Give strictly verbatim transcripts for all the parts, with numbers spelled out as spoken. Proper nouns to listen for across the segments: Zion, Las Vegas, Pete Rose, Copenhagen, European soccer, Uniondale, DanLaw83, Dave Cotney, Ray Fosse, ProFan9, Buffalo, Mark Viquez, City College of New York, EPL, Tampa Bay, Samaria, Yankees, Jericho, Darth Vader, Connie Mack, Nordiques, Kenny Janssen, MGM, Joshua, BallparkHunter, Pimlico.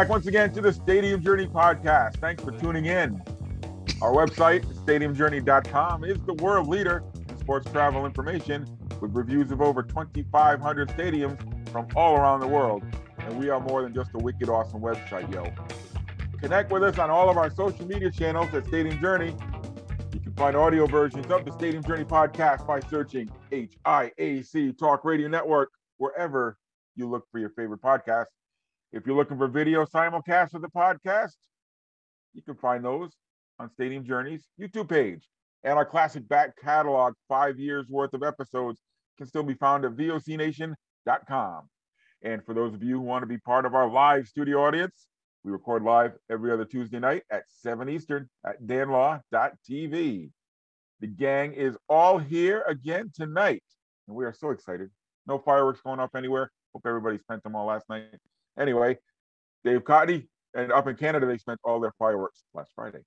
back once again to the Stadium Journey podcast. Thanks for tuning in. Our website, stadium journey dot com, is the world leader in sports travel information with reviews of over twenty-five hundred stadiums from all around the world. And we are more than just a wicked awesome website, yo. Connect with us on all of our social media channels at Stadium Journey. You can find audio versions of the Stadium Journey podcast by searching H I A C Talk Radio Network wherever you look for your favorite podcast. If you're looking for video simulcasts of the podcast, you can find those on Stadium Journey's YouTube page. And our classic back catalog, five years worth of episodes, can still be found at V O C nation dot com. And for those of you who want to be part of our live studio audience, we record live every other Tuesday night at seven Eastern at dan law dot t v. The gang is all here again tonight, and we are so excited. No fireworks going off anywhere. Hope everybody spent them all last night. Anyway, Dave Cotney, and up in Canada, they spent all their fireworks last Friday.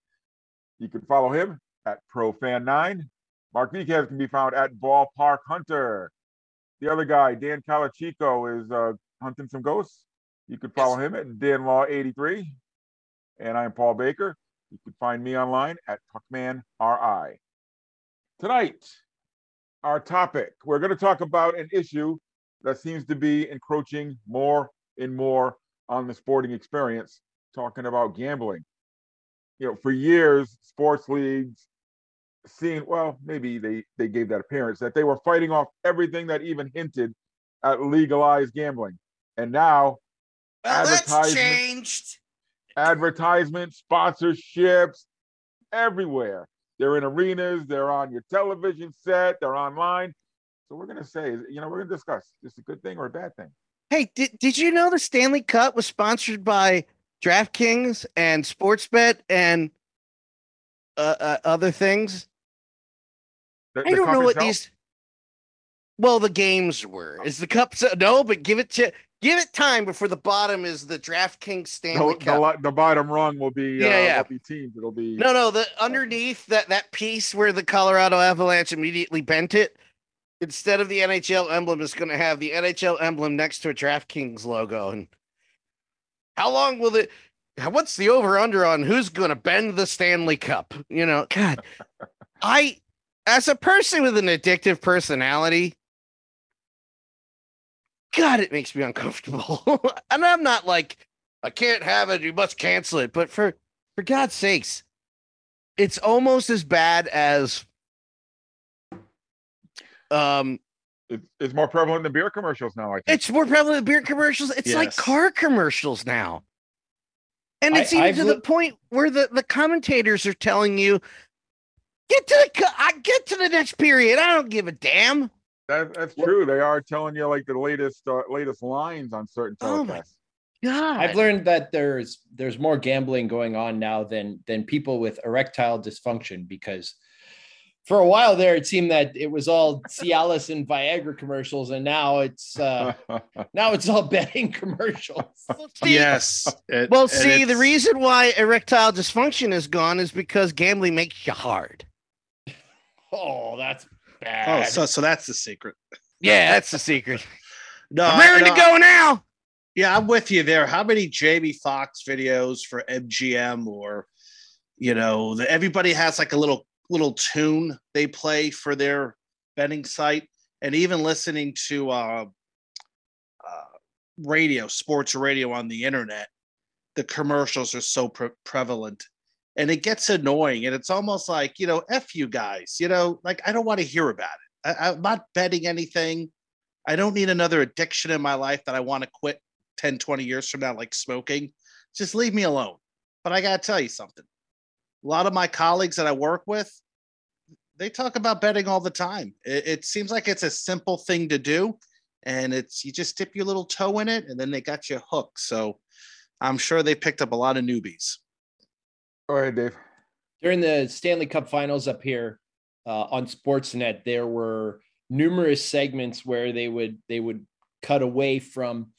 You can follow him at Pro Fan nine. Mark Viquez can be found at BallparkHunter. The other guy, Dan Calachico, is uh, hunting some ghosts. You can follow him at Dan Law eighty-three. And I am Paul Baker. You can find me online at Tuckman R I. Tonight, our topic, we're going to talk about an issue that seems to be encroaching more and more on the sporting experience, talking about gambling. You know, for years, sports leagues seen, well, maybe they, they gave that appearance, that they were fighting off everything that even hinted at legalized gambling. And now, well, that's changed. Advertisement, sponsorships, everywhere. They're in arenas, they're on your television set, they're online. So we're going to say, you know, we're going to discuss, is this a good thing or a bad thing? Hey, did, did you know the Stanley Cup was sponsored by DraftKings and Sportsbet and uh, uh, other things? The, I the don't know what itself? these. Well, the games were. Is the cup so, no? But give it to give it time before the bottom is the DraftKings Stanley the, Cup. The, the bottom rung will be yeah, uh, yeah. Will be teams. It'll be no, no. The underneath that that piece where the Colorado Avalanche immediately bent it. Instead of the N H L emblem, it's going to have the N H L emblem next to a DraftKings logo. And how long will it? What's the over under on who's going to bend the Stanley Cup? You know, God, I, as a person with an addictive personality, God, it makes me uncomfortable. And I'm not like, I can't have it. You must cancel it. But for, for God's sakes, it's almost as bad as, Um, it's more prevalent than beer commercials now. I think. It's more prevalent than beer commercials. It's yes. like car commercials now. And it's I, even I've to li- the point where the, the commentators are telling you, get to the co- I get to the next period. I don't give a damn. That, that's what? true. They are telling you like the latest uh, latest lines on certain telecasts. Oh my God. I've learned that there's there's more gambling going on now than than people with erectile dysfunction, because for a while there, it seemed that it was all Cialis and Viagra commercials, and now it's uh, now it's all betting commercials. Yes. It, well, see, the reason why erectile dysfunction is gone is because gambling makes you hard. Oh, that's bad. Oh, so so that's the secret. Yeah, that's the secret. No, where no, to go now? Yeah, I'm with you there. How many Jamie Foxx videos for M G M, or you know, the, everybody has like a little. little tune they play for their betting site, and even listening to uh, uh, radio, sports radio on the internet, the commercials are so pre- prevalent, and it gets annoying. And it's almost like, you know, F you guys, you know, like I don't want to hear about it. I, I'm not betting anything. I don't need another addiction in my life that I want to quit ten, twenty years from now, like smoking. Just leave me alone. But I got to tell you something. A lot of my colleagues that I work with, they talk about betting all the time. It, it seems like it's a simple thing to do, and it's you just dip your little toe in it, and then they got you hooked. So I'm sure they picked up a lot of newbies. All right, Dave. During the Stanley Cup Finals up here uh, on Sportsnet, there were numerous segments where they would they would cut away from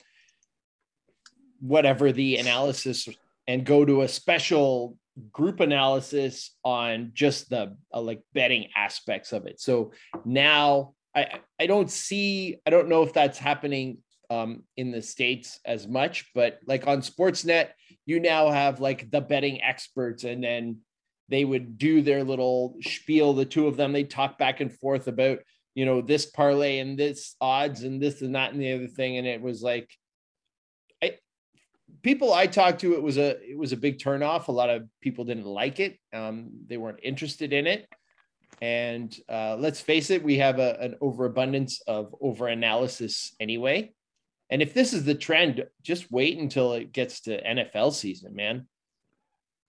whatever the analysis and go to a special group analysis on just the uh, like betting aspects of it. So now I, I don't see, I don't know if that's happening um, in the States as much, but like on Sportsnet, you now have like the betting experts, and then they would do their little spiel. The two of them, they talk back and forth about, you know, this parlay and this odds and this and that and the other thing. And it was like, I, people I talked to, it was a, it was a big turnoff. A lot of people didn't like it. Um, they weren't interested in it. And uh, let's face it, we have a, an overabundance of overanalysis anyway. And if this is the trend, just wait until it gets to N F L season, man.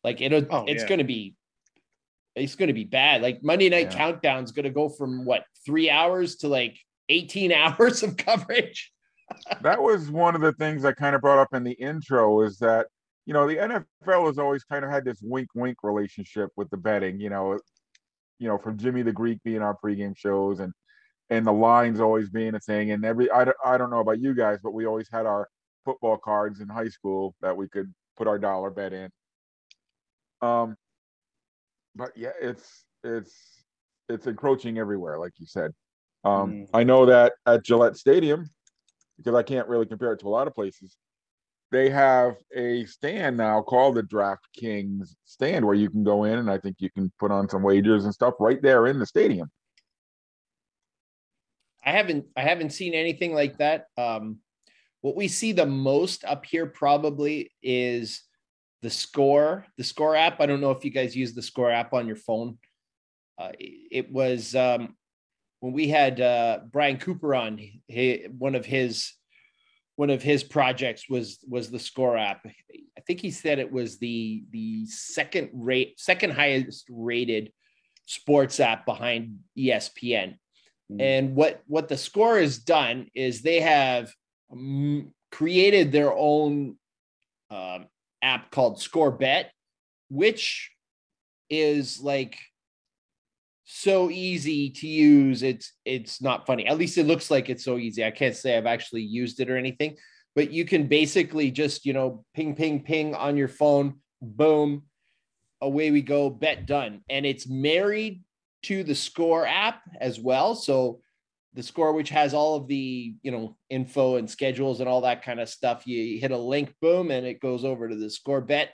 Like it'll, oh, it's yeah. going to be, it's going to be bad. Like Monday Night yeah. Countdown is going to go from what, three hours to like eighteen hours of coverage. That was one of the things I kind of brought up in the intro, is that, you know, the N F L has always kind of had this wink, wink relationship with the betting, you know, you know, from Jimmy the Greek being our pregame shows, and, and the lines always being a thing. And every, I don't, I don't know about you guys, but we always had our football cards in high school that we could put our dollar bet in. Um, but yeah, it's, it's, it's encroaching everywhere. Like you said, um, mm. I know that at Gillette Stadium, because I can't really compare it to a lot of places, they have a stand now called the DraftKings stand, where you can go in and I think you can put on some wagers and stuff right there in the stadium. I haven't, I haven't seen anything like that. Um, what we see the most up here probably is the Score, the Score app. I don't know if you guys use the Score app on your phone. Uh, it was um, when we had uh, Brian Cooper on, he, one of his, one of his projects was, was the Score app. I think he said it was the, the second rate, second highest rated sports app behind E S P N. And what, what the Score has done is they have m- created their own um, app called Sportsbet, which is like so easy to use. It's, it's not funny. At least it looks like it's so easy. I can't say I've actually used it or anything, but you can basically just, you know, ping, ping, ping on your phone, boom, away we go, bet done. And it's married to the Score app as well. So the Score, which has all of the, you know, info and schedules and all that kind of stuff, you, you hit a link, boom, and it goes over to the Sportsbet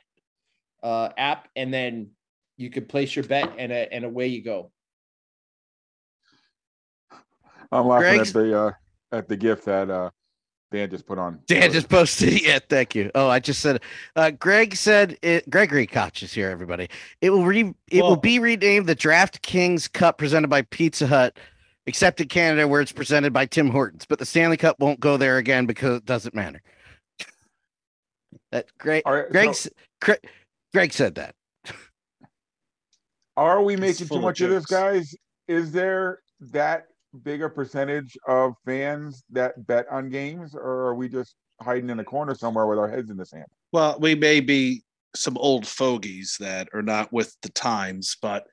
uh, app, and then you could place your bet, and a, and away you go. I'm laughing Greg's- at the uh, at the gift that uh, Dan just put on. Dan just posted. Yeah, thank you. Oh, I just said. Uh, Greg said. It, Gregory Koch is here. Everybody, it will re. It Whoa. will be renamed the DraftKings Cup, presented by Pizza Hut, except in Canada where it's presented by Tim Hortons. But the Stanley Cup won't go there again because it doesn't matter. That Greg. Right, Greg, so, Greg. Greg said that. Are we making too much of, of this, guys? Is there that bigger percentage of fans that bet on games, or are we just hiding in a corner somewhere with our heads in the sand? Well, we may be some old fogies that are not with the times, but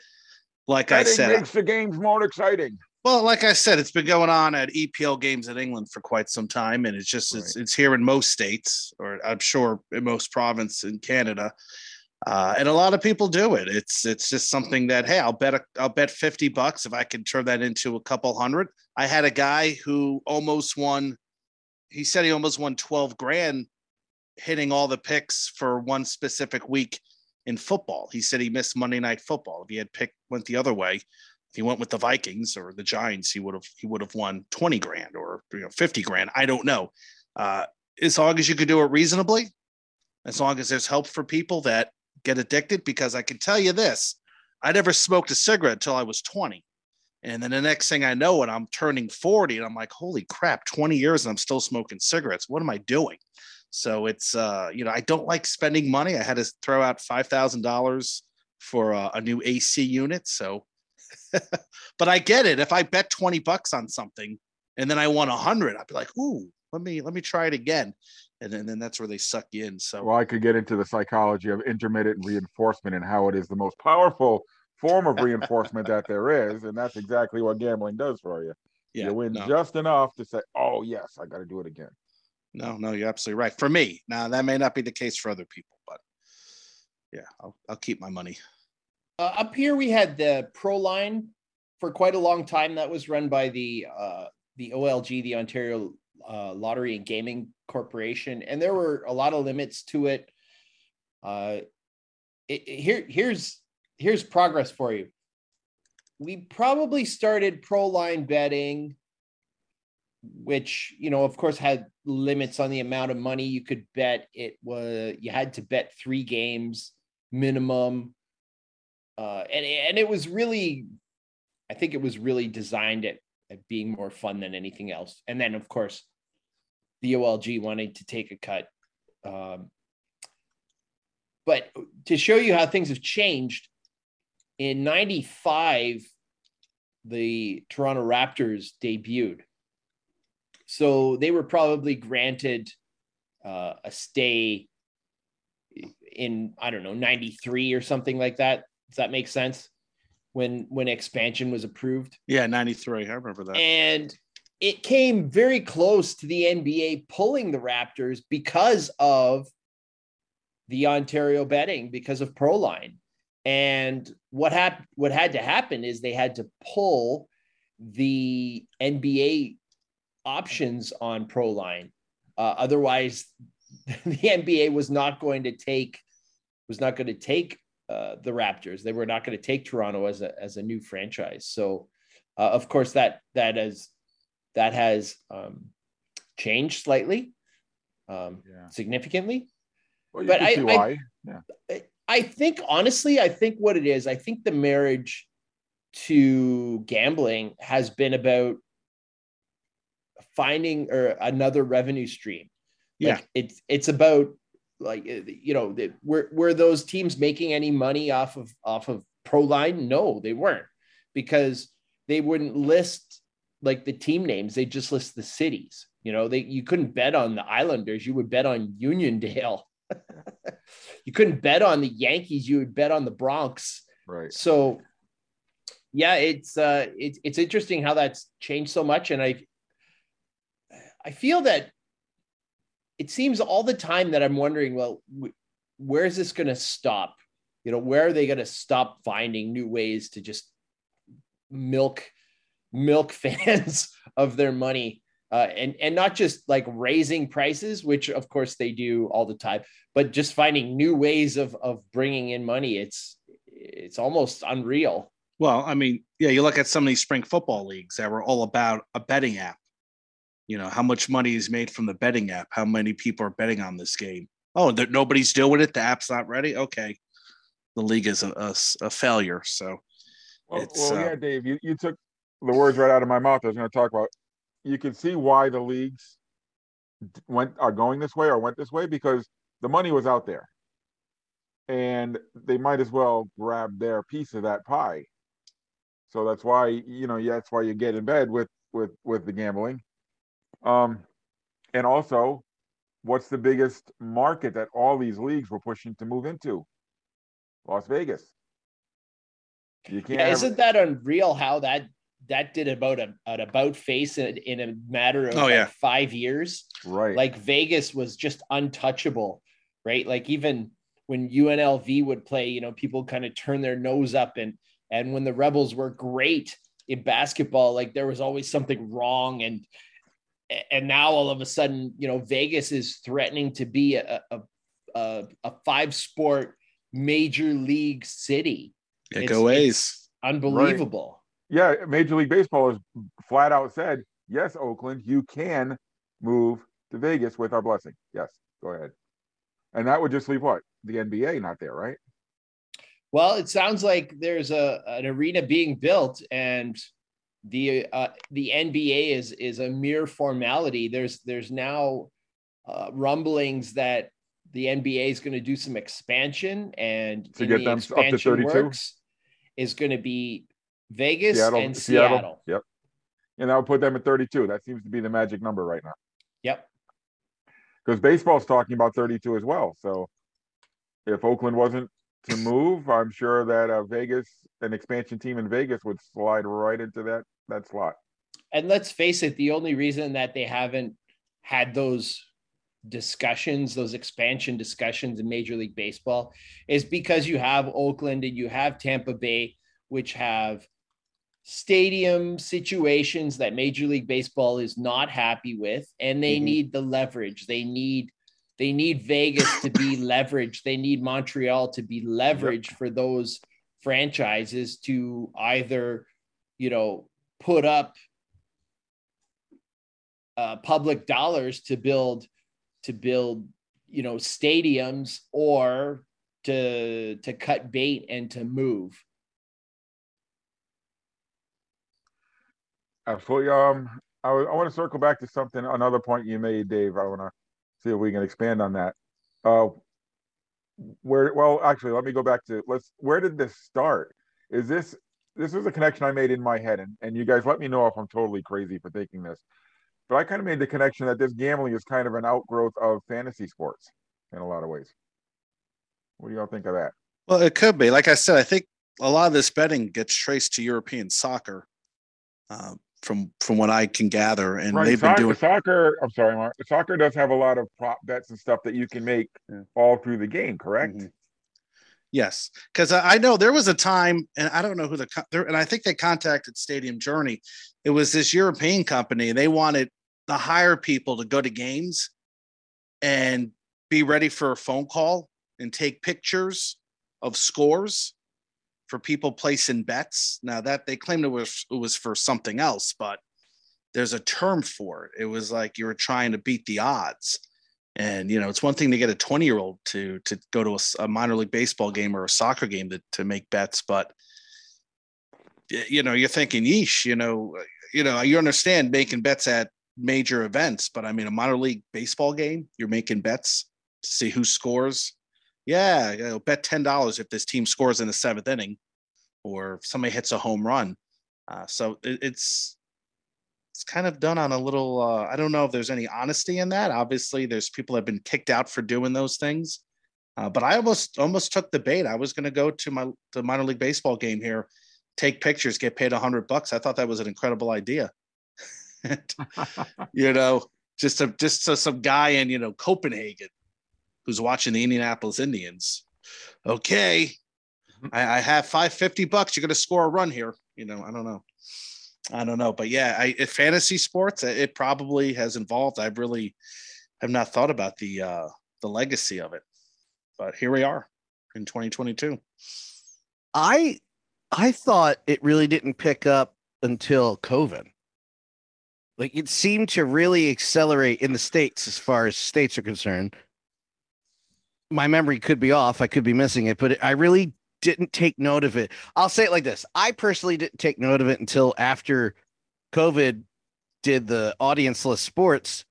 like I said, it makes the games more exciting. Well, like I said, it's been going on at E P L games in England for quite some time, and it's just, right. it's, it's here in most states, or I'm sure in most provinces in Canada. Uh, and a lot of people do it. It's it's just something that, hey, I'll bet a, I'll bet fifty bucks if I can turn that into a couple hundred. I had a guy who almost won. He said he almost won twelve grand hitting all the picks for one specific week in football. He said he missed Monday Night Football. If he had picked, went the other way, if he went with the Vikings or the Giants, he would have he would have won twenty grand or, you know, fifty grand. I don't know. Uh, as long as you could do it reasonably, as long as there's help for people that get addicted, because I can tell you this, I never smoked a cigarette until I was twenty. And then the next thing I know, and I'm turning forty, and I'm like, holy crap, twenty years and I'm still smoking cigarettes. What am I doing? So it's, uh, you know, I don't like spending money. I had to throw out five thousand dollars for uh, a new A C unit. So, but I get it. If I bet twenty bucks on something and then I won a hundred, I'd be like, ooh, let me, let me try it again. And then, and then that's where they suck you in. So, well, I could get into the psychology of intermittent reinforcement and how it is the most powerful form of reinforcement that there is, and that's exactly what gambling does for you. Yeah, you win no. just enough to say, "Oh yes, I got to do it again." No, no, you're absolutely right. For me, now that may not be the case for other people, but yeah, I'll, I'll keep my money. Uh, up here, we had the Pro Line for quite a long time. That was run by the uh, the O L G, the Ontario uh, Lottery and Gaming Corporation, and there were a lot of limits to it. Uh, it, it, here, here's here's progress for you. We probably started Pro Line betting, which, you know, of course, had limits on the amount of money you could bet. It was, you had to bet three games minimum. Uh, and, and it was really, I think it was really designed at, at being more fun than anything else. And then, of course, the O L G wanted to take a cut. Um, but to show you how things have changed, in ninety-five, the Toronto Raptors debuted. So they were probably granted uh, a stay in, I don't know, ninety-three or something like that. Does that make sense? When when expansion was approved? Yeah, ninety-three. I remember that. And it came very close to the N B A pulling the Raptors because of the Ontario betting, because of Pro Line. And what happened, what had to happen is they had to pull the N B A options on Pro Line. Uh, otherwise, the N B A was not going to take, was not going to take uh, the Raptors. They were not going to take Toronto as a, as a new franchise. So uh, of course that, that is, that has um, changed slightly, um, yeah. significantly. Well, you but can I, see why. I, yeah. I, I think, honestly, I think what it is, I think the marriage to gambling has been about finding or another revenue stream. Yeah. Like it's, it's about like, you know, the, were, were those teams making any money off of, off of Pro Line? No, they weren't, because they wouldn't list like the team names. They just list the cities, you know, they, you couldn't bet on the Islanders. You would bet on Uniondale. You couldn't bet on the Yankees. You would bet on the Bronx. Right. So yeah, it's, uh, it's, it's interesting how that's changed so much. And I, I feel that it seems all the time that I'm wondering, well, w- where is this going to stop? You know, where are they going to stop finding new ways to just milk, milk fans of their money? Uh, and, and not just like raising prices, which of course they do all the time, but just finding new ways of, of bringing in money. It's, it's almost unreal. Well, I mean, yeah, you look at some of these spring football leagues that were all about a betting app, you know, how much money is made from the betting app, how many people are betting on this game. Oh, that nobody's doing it. The app's not ready. Okay. The league is a, a, a failure. So well, it's, well yeah, uh, Dave, you, you took the words right out of my mouth. I was going to talk about. You can see why the leagues went are going this way or went this way, because the money was out there and they might as well grab their piece of that pie. So that's why, you know, yeah, that's why you get in bed with, with, with the gambling. Um, and also what's the biggest market that all these leagues were pushing to move into? Las Vegas. You can't yeah, isn't have... that unreal how that, that did about a, an about face in, in a matter of oh, like yeah. five years. Right. Like Vegas was just untouchable, right? Like even when U N L V would play, you know, people kind of turn their nose up, and, and when the Rebels were great in basketball, like there was always something wrong. And, and now all of a sudden, you know, Vegas is threatening to be a, a, a, a five sport major league city. It it's, go A's. It's unbelievable. Right. Yeah, Major League Baseball has flat out said, yes, Oakland, you can move to Vegas with our blessing. Yes, go ahead. And that would just leave what? The N B A not there, right? Well, it sounds like there's a an arena being built, and the uh, the N B A is is a mere formality. There's there's now uh, rumblings that the N B A is going to do some expansion, and to get the them up to thirty-two is going to be Vegas Seattle, and Seattle. Seattle. Yep. And I'll put them at thirty-two. That seems to be the magic number right now. Yep. Because baseball's talking about thirty-two as well. So if Oakland wasn't to move, I'm sure that uh, Vegas, an expansion team in Vegas, would slide right into that, that slot. And let's face it, the only reason that they haven't had those discussions, those expansion discussions in Major League Baseball, is because you have Oakland and you have Tampa Bay, which have stadium situations that Major League Baseball is not happy with, and they mm-hmm. need the leverage. They need They need Vegas to be leveraged. They need Montreal to be leveraged yep. for those franchises to either, you know, put up uh, public dollars to build, to build, you know, stadiums or to, to cut bait and to move. Absolutely. Um, I, w- I want to circle back to something, another point you made, Dave. I want to see if we can expand on that. Uh, where, well, actually, let me go back to let's. Where did this start? Is this this is a connection I made in my head, and, and you guys let me know if I'm totally crazy for thinking this, but I kind of made the connection that this gambling is kind of an outgrowth of fantasy sports in a lot of ways. What do y'all think of that? Well, it could be. Like I said, I think a lot of this betting gets traced to European soccer. Uh, From from what I can gather, and right. they've soccer, been doing soccer. I'm sorry, Mark. Soccer does have a lot of prop bets and stuff that you can make yeah. all through the game, correct? Mm-hmm. Yes, because I know there was a time, and I don't know who the and I think they contacted Stadium Journey. It was this European company. They wanted to hire people to go to games and be ready for a phone call and take pictures of scores for people placing bets. Now that they claimed it was, it was for something else, but there's a term for it. It was like you were trying to beat the odds. And, you know, it's one thing to get a twenty year old to, to go to a, a minor league baseball game or a soccer game to, to make bets. But, you know, you're thinking, yeesh, you know, you know, you understand making bets at major events, but I mean, a minor league baseball game, you're making bets to see who scores. Yeah, you know, bet ten dollars if this team scores in the seventh inning or if somebody hits a home run. Uh, so it, it's it's kind of done on a little, uh, I don't know if there's any honesty in that. Obviously, there's people that have been kicked out for doing those things. Uh, but I almost almost took the bait. I was going to go to my the minor league baseball game here, take pictures, get paid one hundred bucks. I thought that was an incredible idea. You know, just, a, just so some guy in, you know, Copenhagen who's watching the Indianapolis Indians. Okay. I, I have five hundred fifty bucks. You're going to score a run here. You know, I don't know. I don't know, but yeah, I, if fantasy sports, it probably has involved. I really have not thought about the, uh, the legacy of it, but here we are in twenty twenty-two. I, I thought it really didn't pick up until COVID. Like it seemed to really accelerate in the States, as far as states are concerned. My memory could be off. I could be missing it, but I really didn't take note of it. I'll say it like this. I personally didn't take note of it until after COVID did the audience-less sports.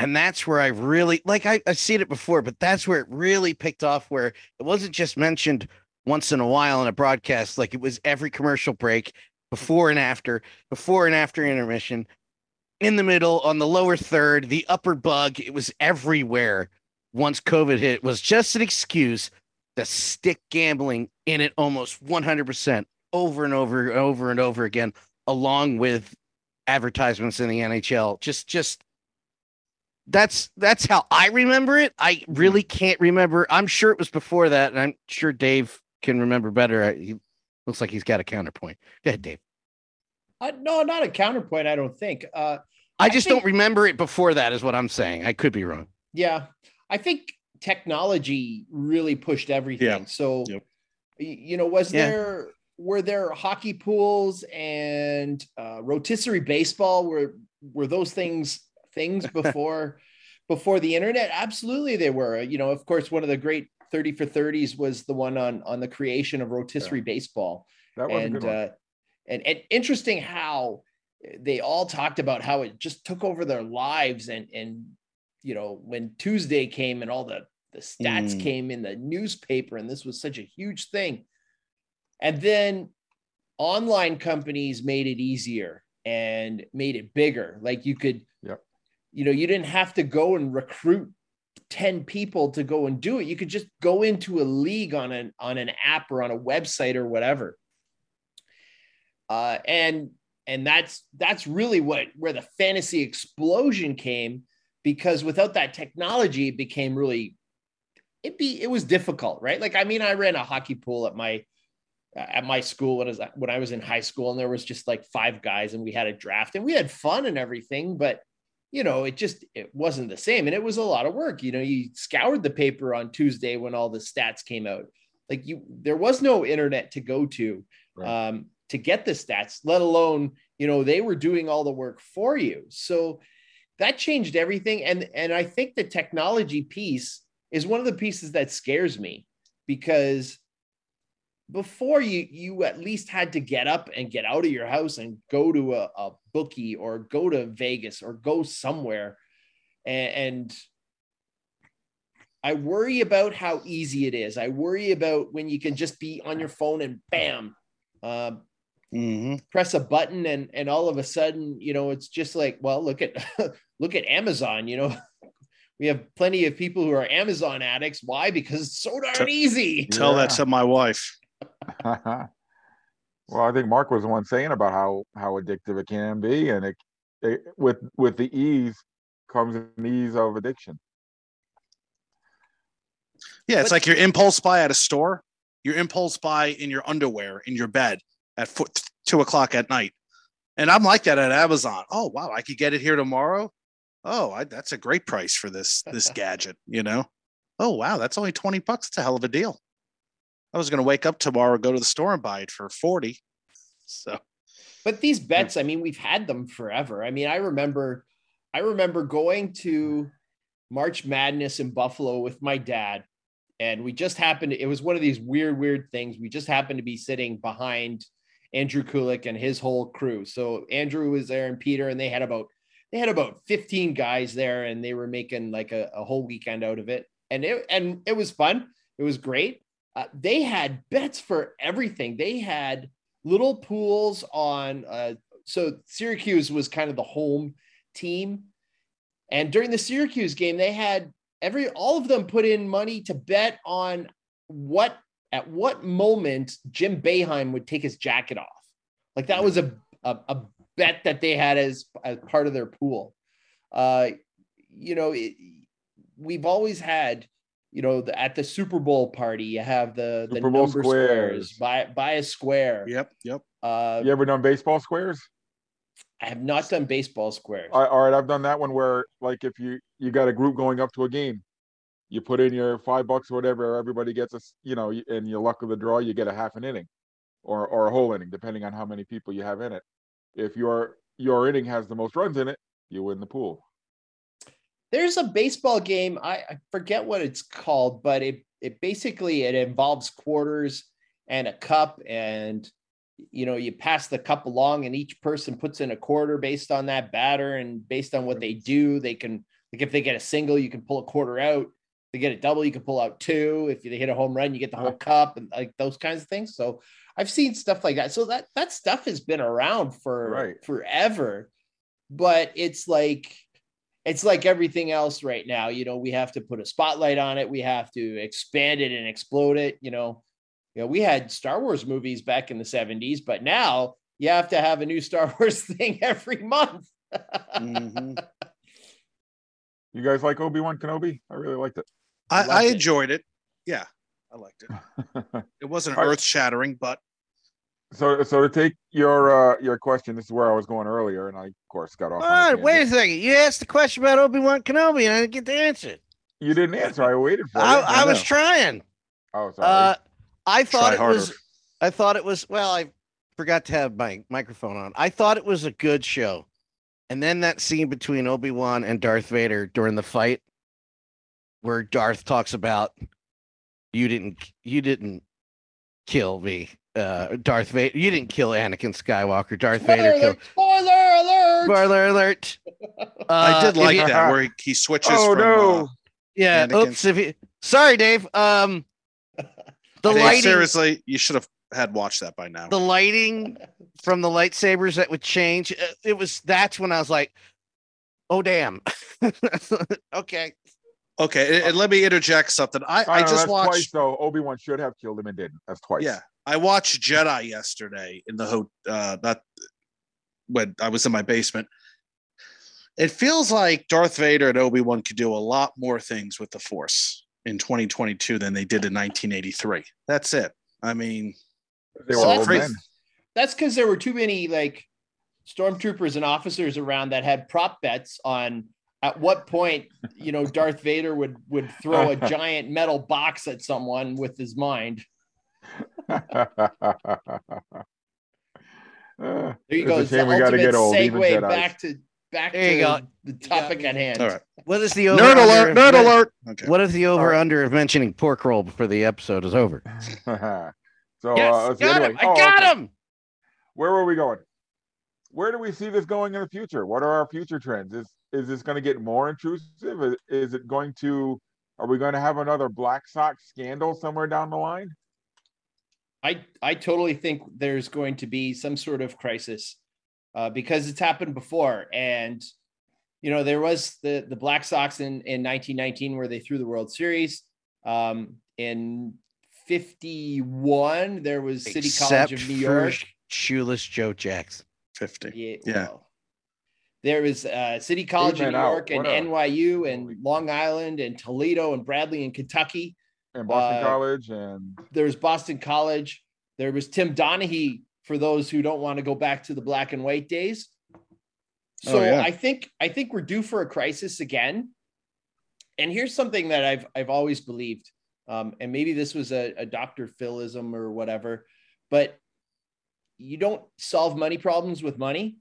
And that's where I really, like I, I've seen it before, but that's where it really picked off, where it wasn't just mentioned once in a while in a broadcast. Like it was every commercial break, before and after, before and after intermission, in the middle, on the lower third, the upper bug. It was everywhere. Once COVID hit, it was just an excuse to stick gambling in it almost one hundred percent over and over and over and over again, along with advertisements in the N H L. Just, just that's, that's how I remember it. I really can't remember. I'm sure it was before that. And I'm sure Dave can remember better. He looks like he's got a counterpoint. Go ahead, Dave. Uh, no, not a counterpoint. I don't think, uh, I, I just think... don't remember it before that is what I'm saying. I could be wrong. Yeah. I think technology really pushed everything. Yeah. So, yep. you know, was yeah. there, were there hockey pools and uh, rotisserie baseball? Were, were those things, things before, before the internet? Absolutely. They were, you know, of course, one of the great thirty for thirties was the one on, on the creation of rotisserie yeah. baseball. That was and, a good one. Uh, and, and interesting how they all talked about how it just took over their lives and, and, you know, when Tuesday came and all the, the stats mm. came in the newspaper, and this was such a huge thing. And then online companies made it easier and made it bigger. Like you could, yep. you know, you didn't have to go and recruit ten people to go and do it. You could just go into a league on an, on an app or on a website or whatever. Uh, and, and that's, that's really what, where the fantasy explosion came. Because without that technology, it became really, it be it was difficult, right? Like, I mean, I ran a hockey pool at my at my school when I was when I was in high school, and there was just like five guys, and we had a draft, and we had fun and everything. But you know, it just, it wasn't the same. And it was a lot of work. You know, you scoured the paper on Tuesday when all the stats came out. Like you, there was no internet to go to, right. um, to get the stats, let alone, you know, they were doing all the work for you. So that changed everything. And, and I think the technology piece is one of the pieces that scares me, because before you, you at least had to get up and get out of your house and go to a, a bookie or go to Vegas or go somewhere. And, and I worry about how easy it is. I worry about when you can just be on your phone and bam, uh, mm-hmm. press a button and, and all of a sudden, you know, it's just like, well, look at, look at Amazon, you know, we have plenty of people who are Amazon addicts. Why? Because it's so darn easy. Tell yeah. that to my wife. Well, I think Mark was the one saying about how, how addictive it can be. And it, it with, with the ease comes an ease of addiction. Yeah. It's but, like your impulse buy at a store, your impulse buy in your underwear, in your bed at four, two o'clock at night. And I'm like that at Amazon. Oh, wow. I could get it here tomorrow. Oh, I, that's a great price for this, this gadget, you know? Oh, wow. That's only twenty bucks. It's a hell of a deal. I was going to wake up tomorrow, go to the store and buy it for forty. So, but these bets, I mean, we've had them forever. I mean, I remember, I remember going to March Madness in Buffalo with my dad, and we just happened. It was one of these weird, weird things. We just happened to be sitting behind Andrew Kulik and his whole crew. So Andrew was there and Peter, and they had about, they had about fifteen guys there, and they were making like a, a whole weekend out of it. And it, and it was fun. It was great. Uh, they had bets for everything. They had little pools on. Uh, so Syracuse was kind of the home team. And during the Syracuse game, they had every, all of them put in money to bet on what, at what moment Jim Boeheim would take his jacket off. Like that was a, a, a bet that they had as, as part of their pool. Uh, you know, it, we've always had, you know, the, at the Super Bowl party, you have the, the number squares. squares. Buy, buy a square. Yep, yep. Uh, you ever done baseball squares? I have not done baseball squares. All right, all right, I've done that one where, like, if you, you got a group going up to a game, you put in your five bucks or whatever, everybody gets a, you know, and your luck of the draw, you get a half an inning or or a whole inning, depending on how many people you have in it. If your your inning has the most runs in it, you win the pool. There's a baseball game, I, I forget what it's called, but it it basically, it involves quarters and a cup, and, you know, you pass the cup along and each person puts in a quarter based on that batter, and based on what they do, they can, like if they get a single, you can pull a quarter out. If they get a double, you can pull out two. If they hit a home run, you get the whole cup, and like those kinds of things. So I've seen stuff like that. So that, that stuff has been around for right. forever, but it's like, it's like everything else right now. You know, we have to put a spotlight on it. We have to expand it and explode it. You know, you know, we had Star Wars movies back in the seventies, but now you have to have a new Star Wars thing every month. mm-hmm. You guys like Obi-Wan Kenobi? I really liked it. I, I, liked I enjoyed it. it. Yeah, I liked it. It wasn't earth-shattering, but. So, so to take your uh, your question, this is where I was going earlier, and I, of course, got off. All right, wait a second. You asked the question about Obi-Wan Kenobi, and I didn't get the answer. You didn't answer. I waited for I, it. I, I was trying. Oh, sorry. Uh, I thought Try it harder. was. I thought it was. Well, I forgot to have my microphone on. I thought it was a good show, and then that scene between Obi-Wan and Darth Vader during the fight, where Darth talks about, "You didn't. You didn't kill me." Uh, Darth Vader, you didn't kill Anakin Skywalker. Darth spoiler Vader killed. Spoiler alert! Spoiler alert! Uh, I did like you, that uh, where he, he switches. Oh from, no! Uh, yeah. Anakin. Oops. If you, sorry, Dave. Um, the Dave, lighting. Seriously, you should have had watched that by now. The lighting from the lightsabers that would change. It was. That's when I was like, "Oh damn." okay. Okay, and let me interject something. I, I, I know, just watched. Twice, though. Obi-Wan should have killed him and didn't. That's twice. Yeah, I watched Jedi yesterday in the ho- uh, not when I was in my basement. It feels like Darth Vader and Obi-Wan could do a lot more things with the Force in twenty twenty-two than they did in nineteen eighty-three. That's it. I mean, they so were that's because there were too many like stormtroopers and officers around that had prop bets on at what point, you know, Darth Vader would would throw a giant metal box at someone with his mind. There you go. It's the ultimate segue back to back there to you go. the topic yeah. at hand. All right. What is the over nerd alert? Nerd of, alert. Okay. What if the over right. under of mentioning pork roll before the episode is over? so yes, uh, got anyway. him. I oh, got okay. him. Where were we going? Where do we see this going in the future? What are our future trends? Is is this going to get more intrusive? Is, is it going to? Are we going to have another Black Sox scandal somewhere down the line? I, I totally think there's going to be some sort of crisis uh, because it's happened before. And, you know, there was the, the Black Sox in, in nineteen nineteen where they threw the World Series. Um, in fifty-one, there was City Except College of New York. Shoeless Joe Jackson. fifty. Yeah. yeah. Well, there was uh, City College of New York and N Y U and Long Island and Toledo and Bradley and Kentucky. And Boston uh, College, and there was Boston College. There was Tim Donaghy for those who don't want to go back to the black and white days. So oh, yeah. I think I think we're due for a crisis again. And here's something that I've I've always believed, um, and maybe this was a, a Doctor Philism or whatever, but you don't solve money problems with money.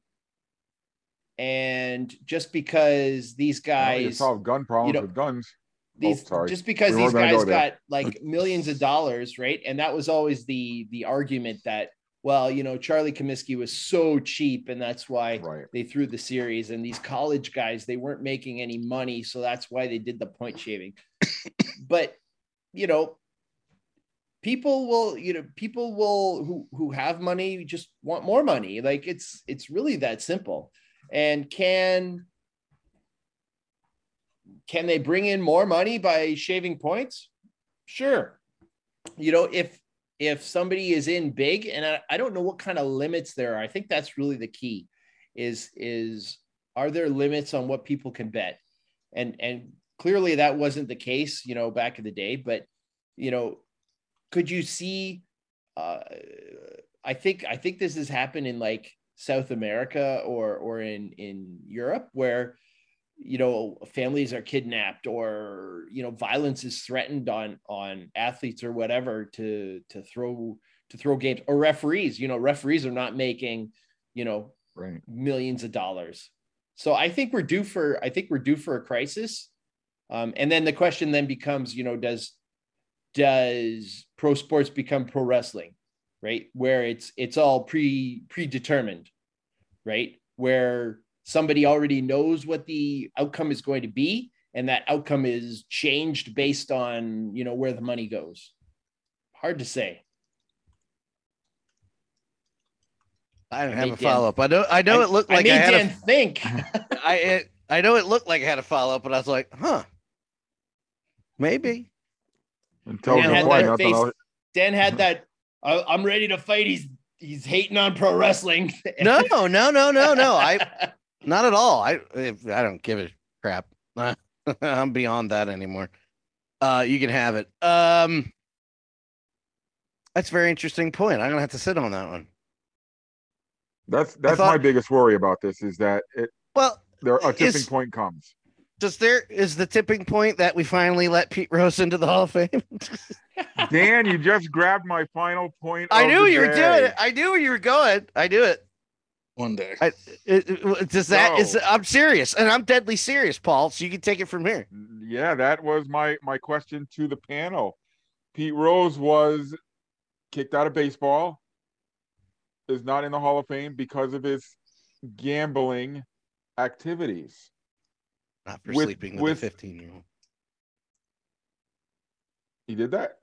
And just because these guys no, you solve gun problems you know, with guns. These, oh, just because we these guys go got like millions of dollars, right? And that was always the the argument that, well, you know, Charlie Comiskey was so cheap and that's why right. they threw the series. And these college guys, they weren't making any money. So that's why they did the point shaving. But, you know, people will, you know, people will who who have money just want more money. Like it's it's really that simple. And can... Can they bring in more money by shaving points? Sure. You know, if if somebody is in big, and I, I don't know what kind of limits there are. I think that's really the key is, is are there limits on what people can bet? And and clearly that wasn't the case, you know, back in the day. But, you know, could you see, uh, I think I think this has happened in like South America or or in, in Europe where, you know, families are kidnapped or, you know, violence is threatened on, on athletes or whatever to, to throw, to throw games or referees, you know, referees are not making, you know, right. millions of dollars. So I think we're due for, I think we're due for a crisis. Um, and then the question then becomes, you know, does, does pro sports become pro wrestling, right? Where it's, it's all pre predetermined, right? Where somebody already knows what the outcome is going to be, and that outcome is changed based on, you know, where the money goes. Hard to say. I don't have a follow-up. I know I know it looked like I had to think. I I know it looked like I had a follow-up, but I was like, huh, maybe. Dan had that face. Dan had that, I'm ready to fight. He's he's hating on pro wrestling. No, no, no, no, no. I. Not at all. I I don't give a crap. I'm beyond that anymore. Uh, you can have it. Um, that's a very interesting point. I'm gonna have to sit on that one. That's that's thought, my biggest worry about this is that it. Well, there a tipping is, point comes. Does there is the tipping point that we finally let Pete Rose into the Hall of Fame? Dan, you just grabbed my final point. I knew you day. were doing it. I knew you were going. I knew it. One day. I, does that no. is I'm serious and I'm deadly serious, Paul. So you can take it from here. Yeah, that was my my question to the panel. Pete Rose was kicked out of baseball, is not in the Hall of Fame because of his gambling activities. Not for with, sleeping with, with a fifteen-year-old. He did that?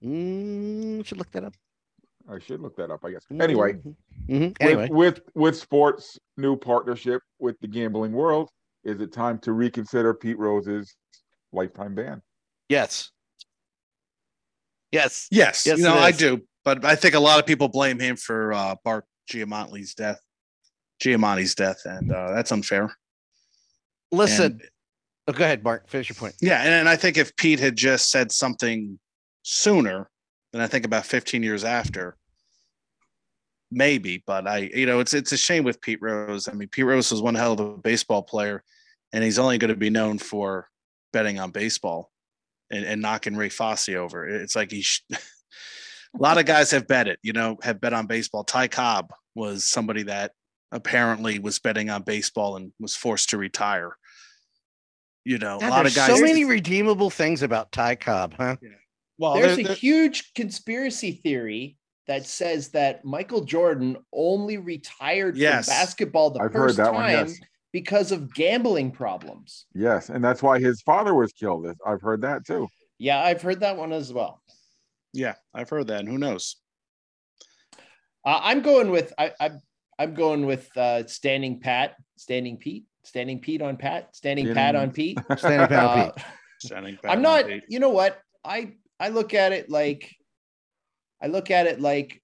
Mm, should look that up. I should look that up, I guess. Anyway, mm-hmm. Mm-hmm. anyway. With, with with sports' new partnership with the gambling world, is it time to reconsider Pete Rose's lifetime ban? Yes. Yes. Yes. yes you know, I do. But I think a lot of people blame him for uh, Bart Giamatti's death, Giamatti's death, and uh, that's unfair. Listen. And, oh, go ahead, Mark. Finish your point. Yeah, and, and I think if Pete had just said something sooner, and I think about fifteen years after, maybe, but I, you know, it's, it's a shame with Pete Rose. I mean, Pete Rose was one hell of a baseball player, and he's only going to be known for betting on baseball and, and knocking Ray Fosse over. It's like, he, sh- a lot of guys have bet it, you know, have bet on baseball. Ty Cobb was somebody that apparently was betting on baseball and was forced to retire. You know, God, a lot of guys. So many redeemable things about Ty Cobb, huh? Yeah. Well, there's there, a huge conspiracy theory that says that Michael Jordan only retired yes. from basketball the I've first time one, yes. because of gambling problems. Yes, and that's why his father was killed. I've heard that too. Yeah, I've heard that one as well. Yeah, I've heard that. And who knows? Uh, I'm going with I, I, I'm going with uh, standing Pat, standing Pete, standing Pete on Pat, standing Pat on Pete, standing Pat on Pete. Standing Pat I'm not. Pete. You know what? I I look at it like. I look at it like,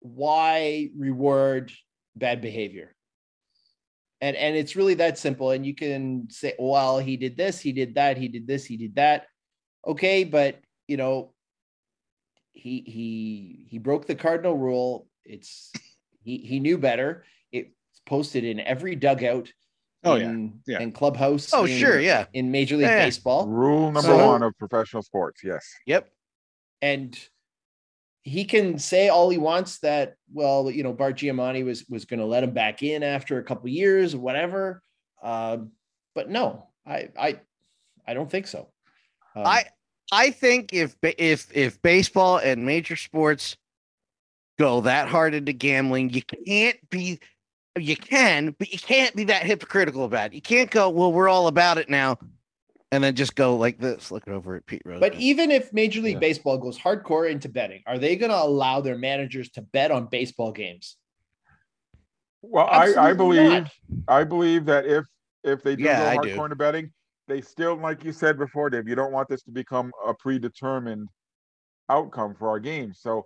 why reward bad behavior? And and it's really that simple. And you can say, well, he did this, he did that, he did this, he did that. Okay, but you know, he he he broke the cardinal rule. It's he he knew better. It's posted in every dugout. Oh in, yeah, yeah, and clubhouse. Oh in, sure, yeah, in Major League yeah. Baseball. Rule number so, one of professional sports. Yes. Yep. And he can say all he wants that, well, you know, Bart Giamatti was, was going to let him back in after a couple of years, whatever. Uh, but no, I, I, I don't think so. Um, I, I think if, if, if baseball and major sports go that hard into gambling, you can't be, you can, but you can't be that hypocritical about it. You can't go, well, we're all about it now, and then just go like this, looking over at Pete Rose. But even if Major League yeah. Baseball goes hardcore into betting, are they going to allow their managers to bet on baseball games? Well, I, I believe not. I believe that if if they do yeah, go hardcore into betting, they still, like you said before, Dave, you don't want this to become a predetermined outcome for our games. So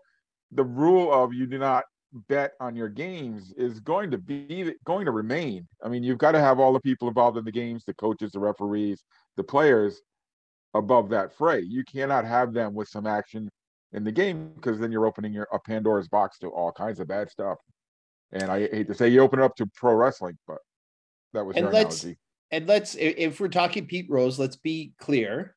the rule of you do not bet on your games is going to be going to remain. I mean, you've got to have all the people involved in the games, the coaches, the referees, the players above that fray. You cannot have them with some action in the game, because then you're opening your a Pandora's box to all kinds of bad stuff. And I hate to say you open it up to pro wrestling, but that was and your let's, analogy. And let's, if we're talking Pete Rose, let's be clear.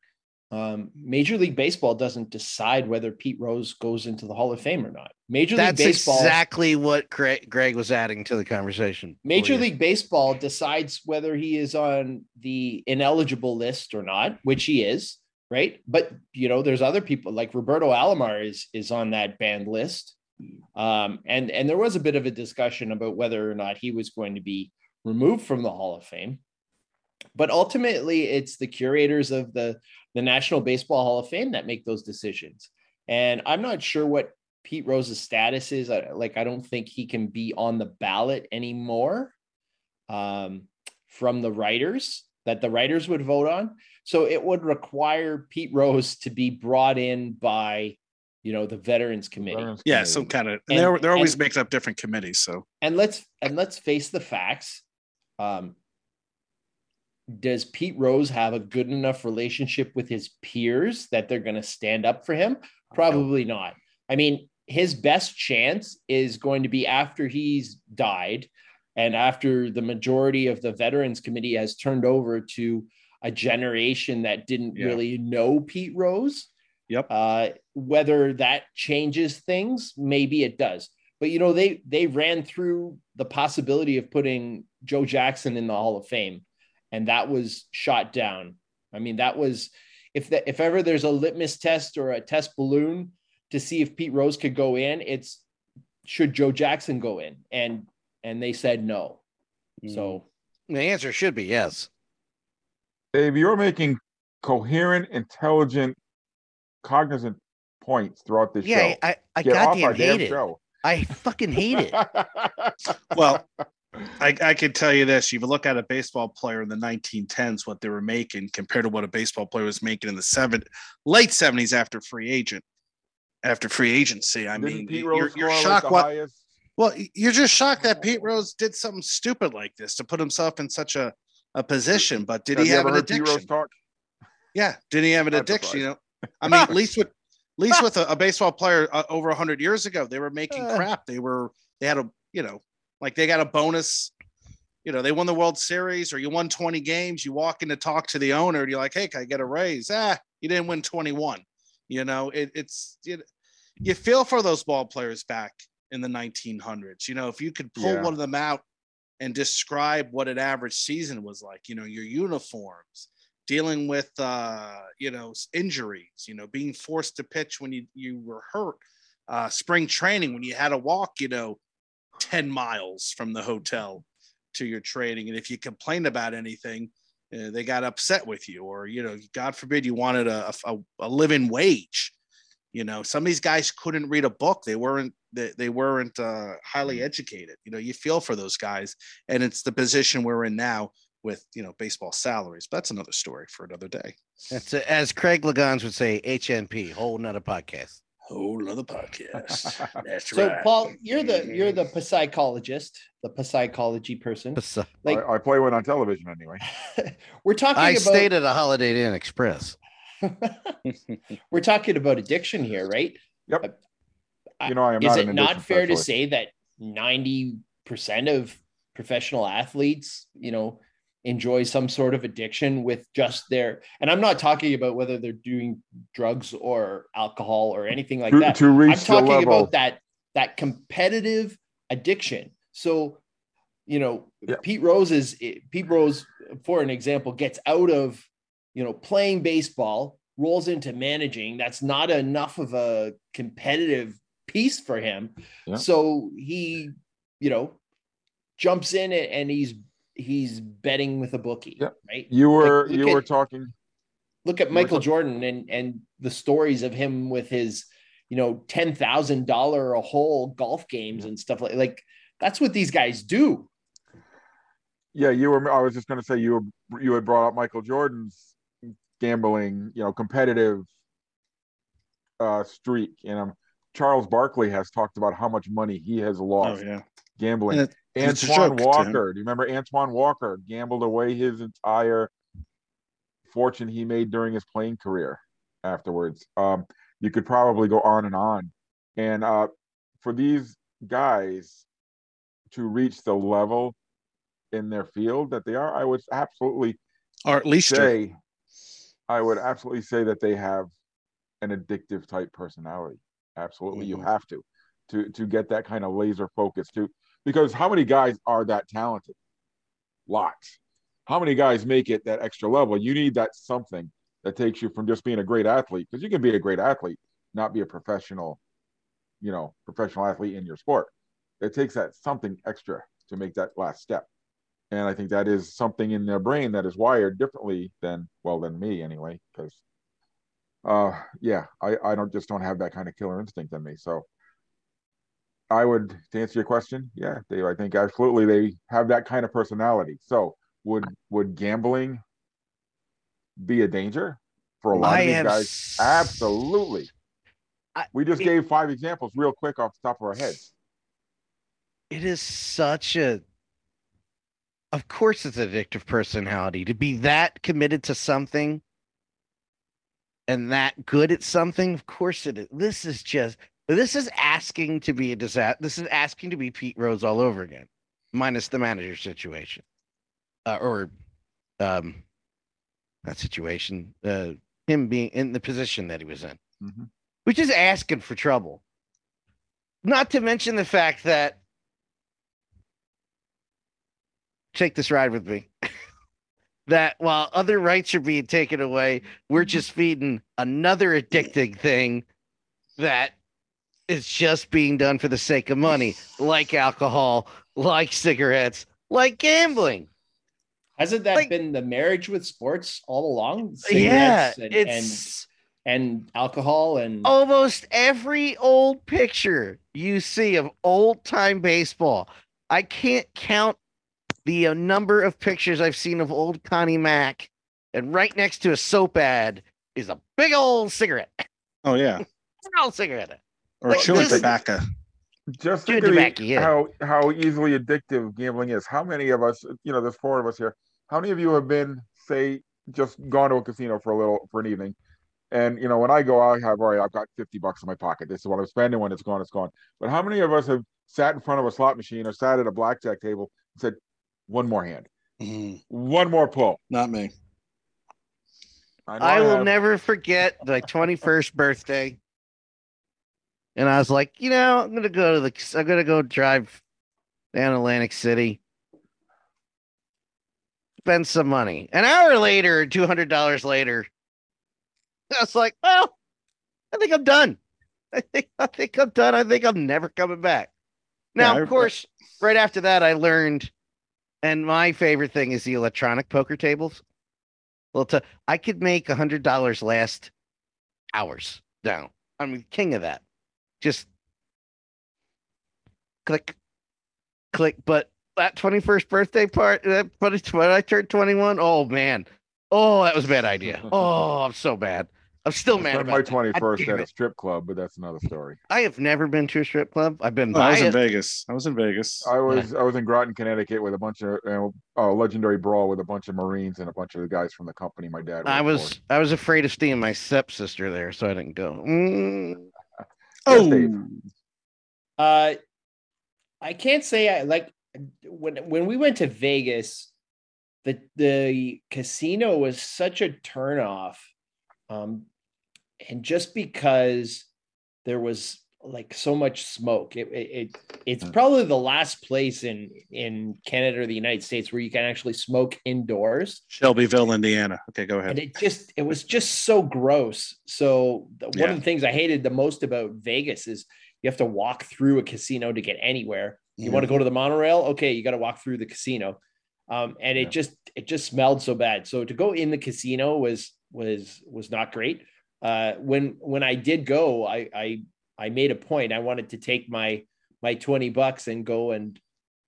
Um, Major League Baseball doesn't decide whether Pete Rose goes into the Hall of Fame or not. Major League That's Baseball. That's exactly what Greg, Greg was adding to the conversation. Major please. League Baseball decides whether he is on the ineligible list or not, which he is, right? But, you know, there's other people like Roberto Alomar is, is on that banned list. Um, and, and there was a bit of a discussion about whether or not he was going to be removed from the Hall of Fame. But ultimately, it's the curators of the, the National Baseball Hall of Fame that make those decisions. And I'm not sure what Pete Rose's status is. I, like, I don't think he can be on the ballot anymore um, from the writers, that the writers would vote on. So it would require Pete Rose to be brought in by, you know, the Veterans Committee. Yeah, some kind of, and, they're, they're always and, makes up different committees. So, and let's, and let's face the facts. Um, Does Pete Rose have a good enough relationship with his peers that they're going to stand up for him? Probably not. I mean, his best chance is going to be after he's died and after the majority of the Veterans Committee has turned over to a generation that didn't yeah. really know Pete Rose. Yep. Uh, whether that changes things, maybe it does. But, you know, they they ran through the possibility of putting Joe Jackson in the Hall of Fame. And that was shot down. I mean, that was, if the, if ever there's a litmus test or a test balloon to see if Pete Rose could go in, it's should Joe Jackson go in? And and they said no. Mm. So the answer should be yes. Dave, you're making coherent, intelligent, cognizant points throughout this yeah, show. Yeah, I, I goddamn hate it. Show. I fucking hate it. Well, I, I can tell you this. You look at a baseball player in the nineteen tens, what they were making compared to what a baseball player was making in the seven, late seventies after free agent, after free agency. I Didn't mean, you're, you're shocked. Like what, highest... Well, you're just shocked that Pete Rose did something stupid like this to put himself in such a, a position. But did have he have an addiction? Yeah. Did he have an That's addiction? You know, I mean, at least with, at least with a, a baseball player uh, over a hundred years ago, they were making uh, crap. They were they had a, you know, like they got a bonus, you know, they won the World Series or you won twenty games, you walk in to talk to the owner and you're like, hey, can I get a raise? Ah, you didn't win twenty-one. You know, it, it's, it, you feel for those ball players back in the nineteen hundreds. You know, if you could pull yeah. one of them out and describe what an average season was like, you know, your uniforms, dealing with, uh, you know, injuries, you know, being forced to pitch when you, you were hurt, uh, spring training, when you had to walk, you know, ten miles from the hotel to your training. And if you complained about anything, you know, they got upset with you, or, you know, God forbid you wanted a, a, a living wage. You know, some of these guys couldn't read a book. They weren't, they, they weren't uh, highly educated. You know, you feel for those guys, and it's the position we're in now with, you know, baseball salaries. But that's another story for another day. That's a, as Craig Lagans would say, H N P, whole nother podcast. Whole nother podcast. That's so, right. So, Paul, you're the you're the psychologist, the psychology person. Psy- like, I, I play one on television anyway. We're talking. I about- stayed at a Holiday Inn Express. We're talking about addiction here, right? Yep. You know, I am. Is not it not fair specialist. To say that ninety percent of professional athletes, you know, enjoy some sort of addiction with just their, and I'm not talking about whether they're doing drugs or alcohol or anything like to, that. To reach I'm talking the level. About that, that competitive addiction. So, you know, yep. Pete Rose is Pete Rose, for an example, gets out of, you know, playing baseball, rolls into managing. That's not enough of a competitive piece for him. Yeah. So he, you know, jumps in and he's, he's betting with a bookie, yeah. right? You were, like, you at, were talking. Look at Michael Jordan and, and the stories of him with his, you know, ten thousand dollars a hole golf games and stuff like, like that's what these guys do. Yeah. You were, I was just going to say you were, you had brought up Michael Jordan's gambling, you know, competitive uh, streak. And um, Charles Barkley has talked about how much money he has lost oh, yeah. gambling. It, Antoine Walker, do you remember Antoine Walker gambled away his entire fortune he made during his playing career afterwards? Um, you could probably go on and on. And uh, for these guys to reach the level in their field that they are, I would absolutely or at least say, I would absolutely say that they have an addictive type personality. Absolutely. Mm-hmm. You have to, to, to get that kind of laser focus to, because how many guys are that talented? Lots. How many guys make it that extra level? You need that something that takes you from just being a great athlete, because you can be a great athlete, not be a professional, you know, professional athlete in your sport. It takes that something extra to make that last step. And I think that is something in their brain that is wired differently than, well, than me anyway, because uh, yeah, I, I don't just don't have that kind of killer instinct in me. So I would, to answer your question, yeah, Dave, I think absolutely they have that kind of personality. So would would gambling be a danger for a lot I of these guys? S- absolutely. I, we just it, gave five examples real quick off the top of our heads. It is such a, of course it's an addictive personality to be that committed to something and that good at something. Of course it is. This is just... This is asking to be a disaster. This is asking to be Pete Rose all over again, minus the manager situation, uh, or um, that situation, uh, him being in the position that he was in, mm-hmm. which is asking for trouble. Not to mention the fact that take this ride with me, that while other rights are being taken away, we're just feeding another addicting thing that it's just being done for the sake of money, like alcohol, like cigarettes, like gambling. Hasn't that like, been the marriage with sports all along? Cigarettes yeah, and, it's and, and alcohol and almost every old picture you see of old time baseball. I can't count the number of pictures I've seen of old Connie Mack, and right next to a soap ad is a big old cigarette. Oh yeah, big old cigarette. Or like, chewing tobacco. Just look at yeah. how, how easily addictive gambling is. How many of us, you know, there's four of us here. How many of you have been, say, just gone to a casino for a little, for an evening? And, you know, when I go, I have, all right, I've got fifty bucks in my pocket. This is what I'm spending. When it's gone, it's gone. But how many of us have sat in front of a slot machine or sat at a blackjack table and said, one more hand, mm-hmm. one more pull. Not me. I, I will I never forget my twenty-first birthday. And I was like, you know, I'm going to go to the, I'm going to go drive down Atlantic City, spend some money. An hour later, two hundred dollars later, I was like, well, I think I'm done. I think, I think I'm done. I think I'm never coming back. Now, yeah, of course, right after that, I learned, and my favorite thing is the electronic poker tables. Well, to, I could make one hundred dollars last hours down. I'm king of that. Just click, click. But that twenty-first birthday part, that when I turned twenty-one, oh, man. Oh, that was a bad idea. Oh, I'm so bad. I'm still I mad about my twenty-first at a strip club, but that's another story. I have never been to a strip club. I've been. Oh, I was in Vegas. I was in Vegas. I was. I was in Groton, Connecticut, with a bunch of uh, a legendary brawl with a bunch of Marines and a bunch of the guys from the company. My dad. I was. Board. I was afraid of seeing my stepsister there, so I didn't go. Mm. Oh. Yes, uh, I can't say I like when when we went to Vegas. The the casino was such a turnoff. Um. And just because there was like so much smoke, it, it it it's probably the last place in in Canada or the United States where you can actually smoke indoors. Shelbyville, Indiana. Okay, go ahead. And it just it was just so gross. So one yeah. of the things I hated the most about Vegas is you have to walk through a casino to get anywhere. You yeah. want to go to the monorail? Okay, you got to walk through the casino. Um, and it yeah. just it just smelled so bad. So to go in the casino was was was not great. Uh, when, when I did go, I, I, I made a point. I wanted to take my, my twenty bucks and go and,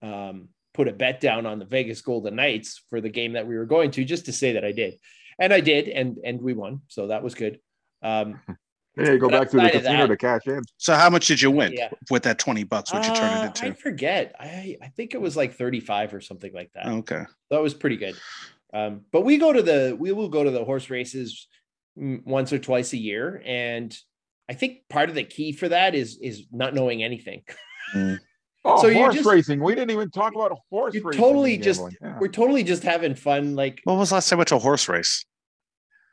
um, put a bet down on the Vegas Golden Knights for the game that we were going to, just to say that I did. And I did. And, and we won. So that was good. Um, yeah, go back to the casino that, to cash in. So how much did you win yeah. with that twenty bucks? What'd you turn it into? Uh, I forget. I, I think it was like thirty-five or something like that. Okay. That was pretty good. Um, but we go to the, we will go to the horse races once or twice a year. And I think part of the key for that is, is not knowing anything. Mm. Oh, so horse just, racing. We didn't even talk about horse you're racing. Totally just, yeah. We're totally just having fun. Like, when was the last time I went to a horse race?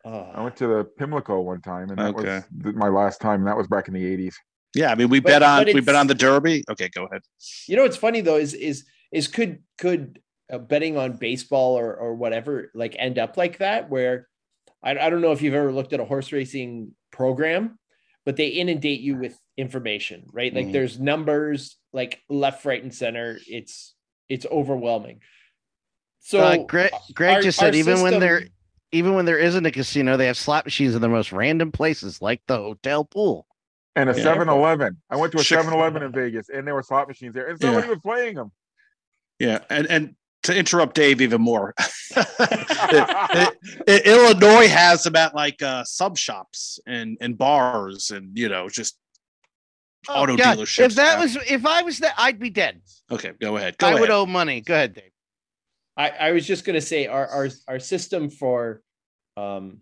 Uh, I went to the Pimlico one time and that okay. was my last time. And that was back in the eighties. Yeah. I mean, we but, bet on, we bet on the Derby. Okay, go ahead. You know, what's funny though, is, is, is could, could uh, betting on baseball or, or whatever, like end up like that where, I don't know if you've ever looked at a horse racing program, but they inundate you with information, right? Like mm-hmm. there's numbers like left, right, and center. It's, it's overwhelming. So uh, Greg, Greg our, just said, even system, when there, even when there isn't a casino, they have slot machines in the most random places like the hotel pool. And a seven eleven. I went to a seven eleven in Vegas and there were slot machines there and somebody yeah. was playing them. Yeah. And, and, to interrupt Dave even more, it, it, Illinois has them at like uh, sub shops and, and bars and, you know, just oh, auto God. dealerships. If that now. was, if I was that, I'd be dead. Okay, go ahead. Go I ahead. would owe money. Go ahead, Dave. I, I was just going to say our, our, our system for, um,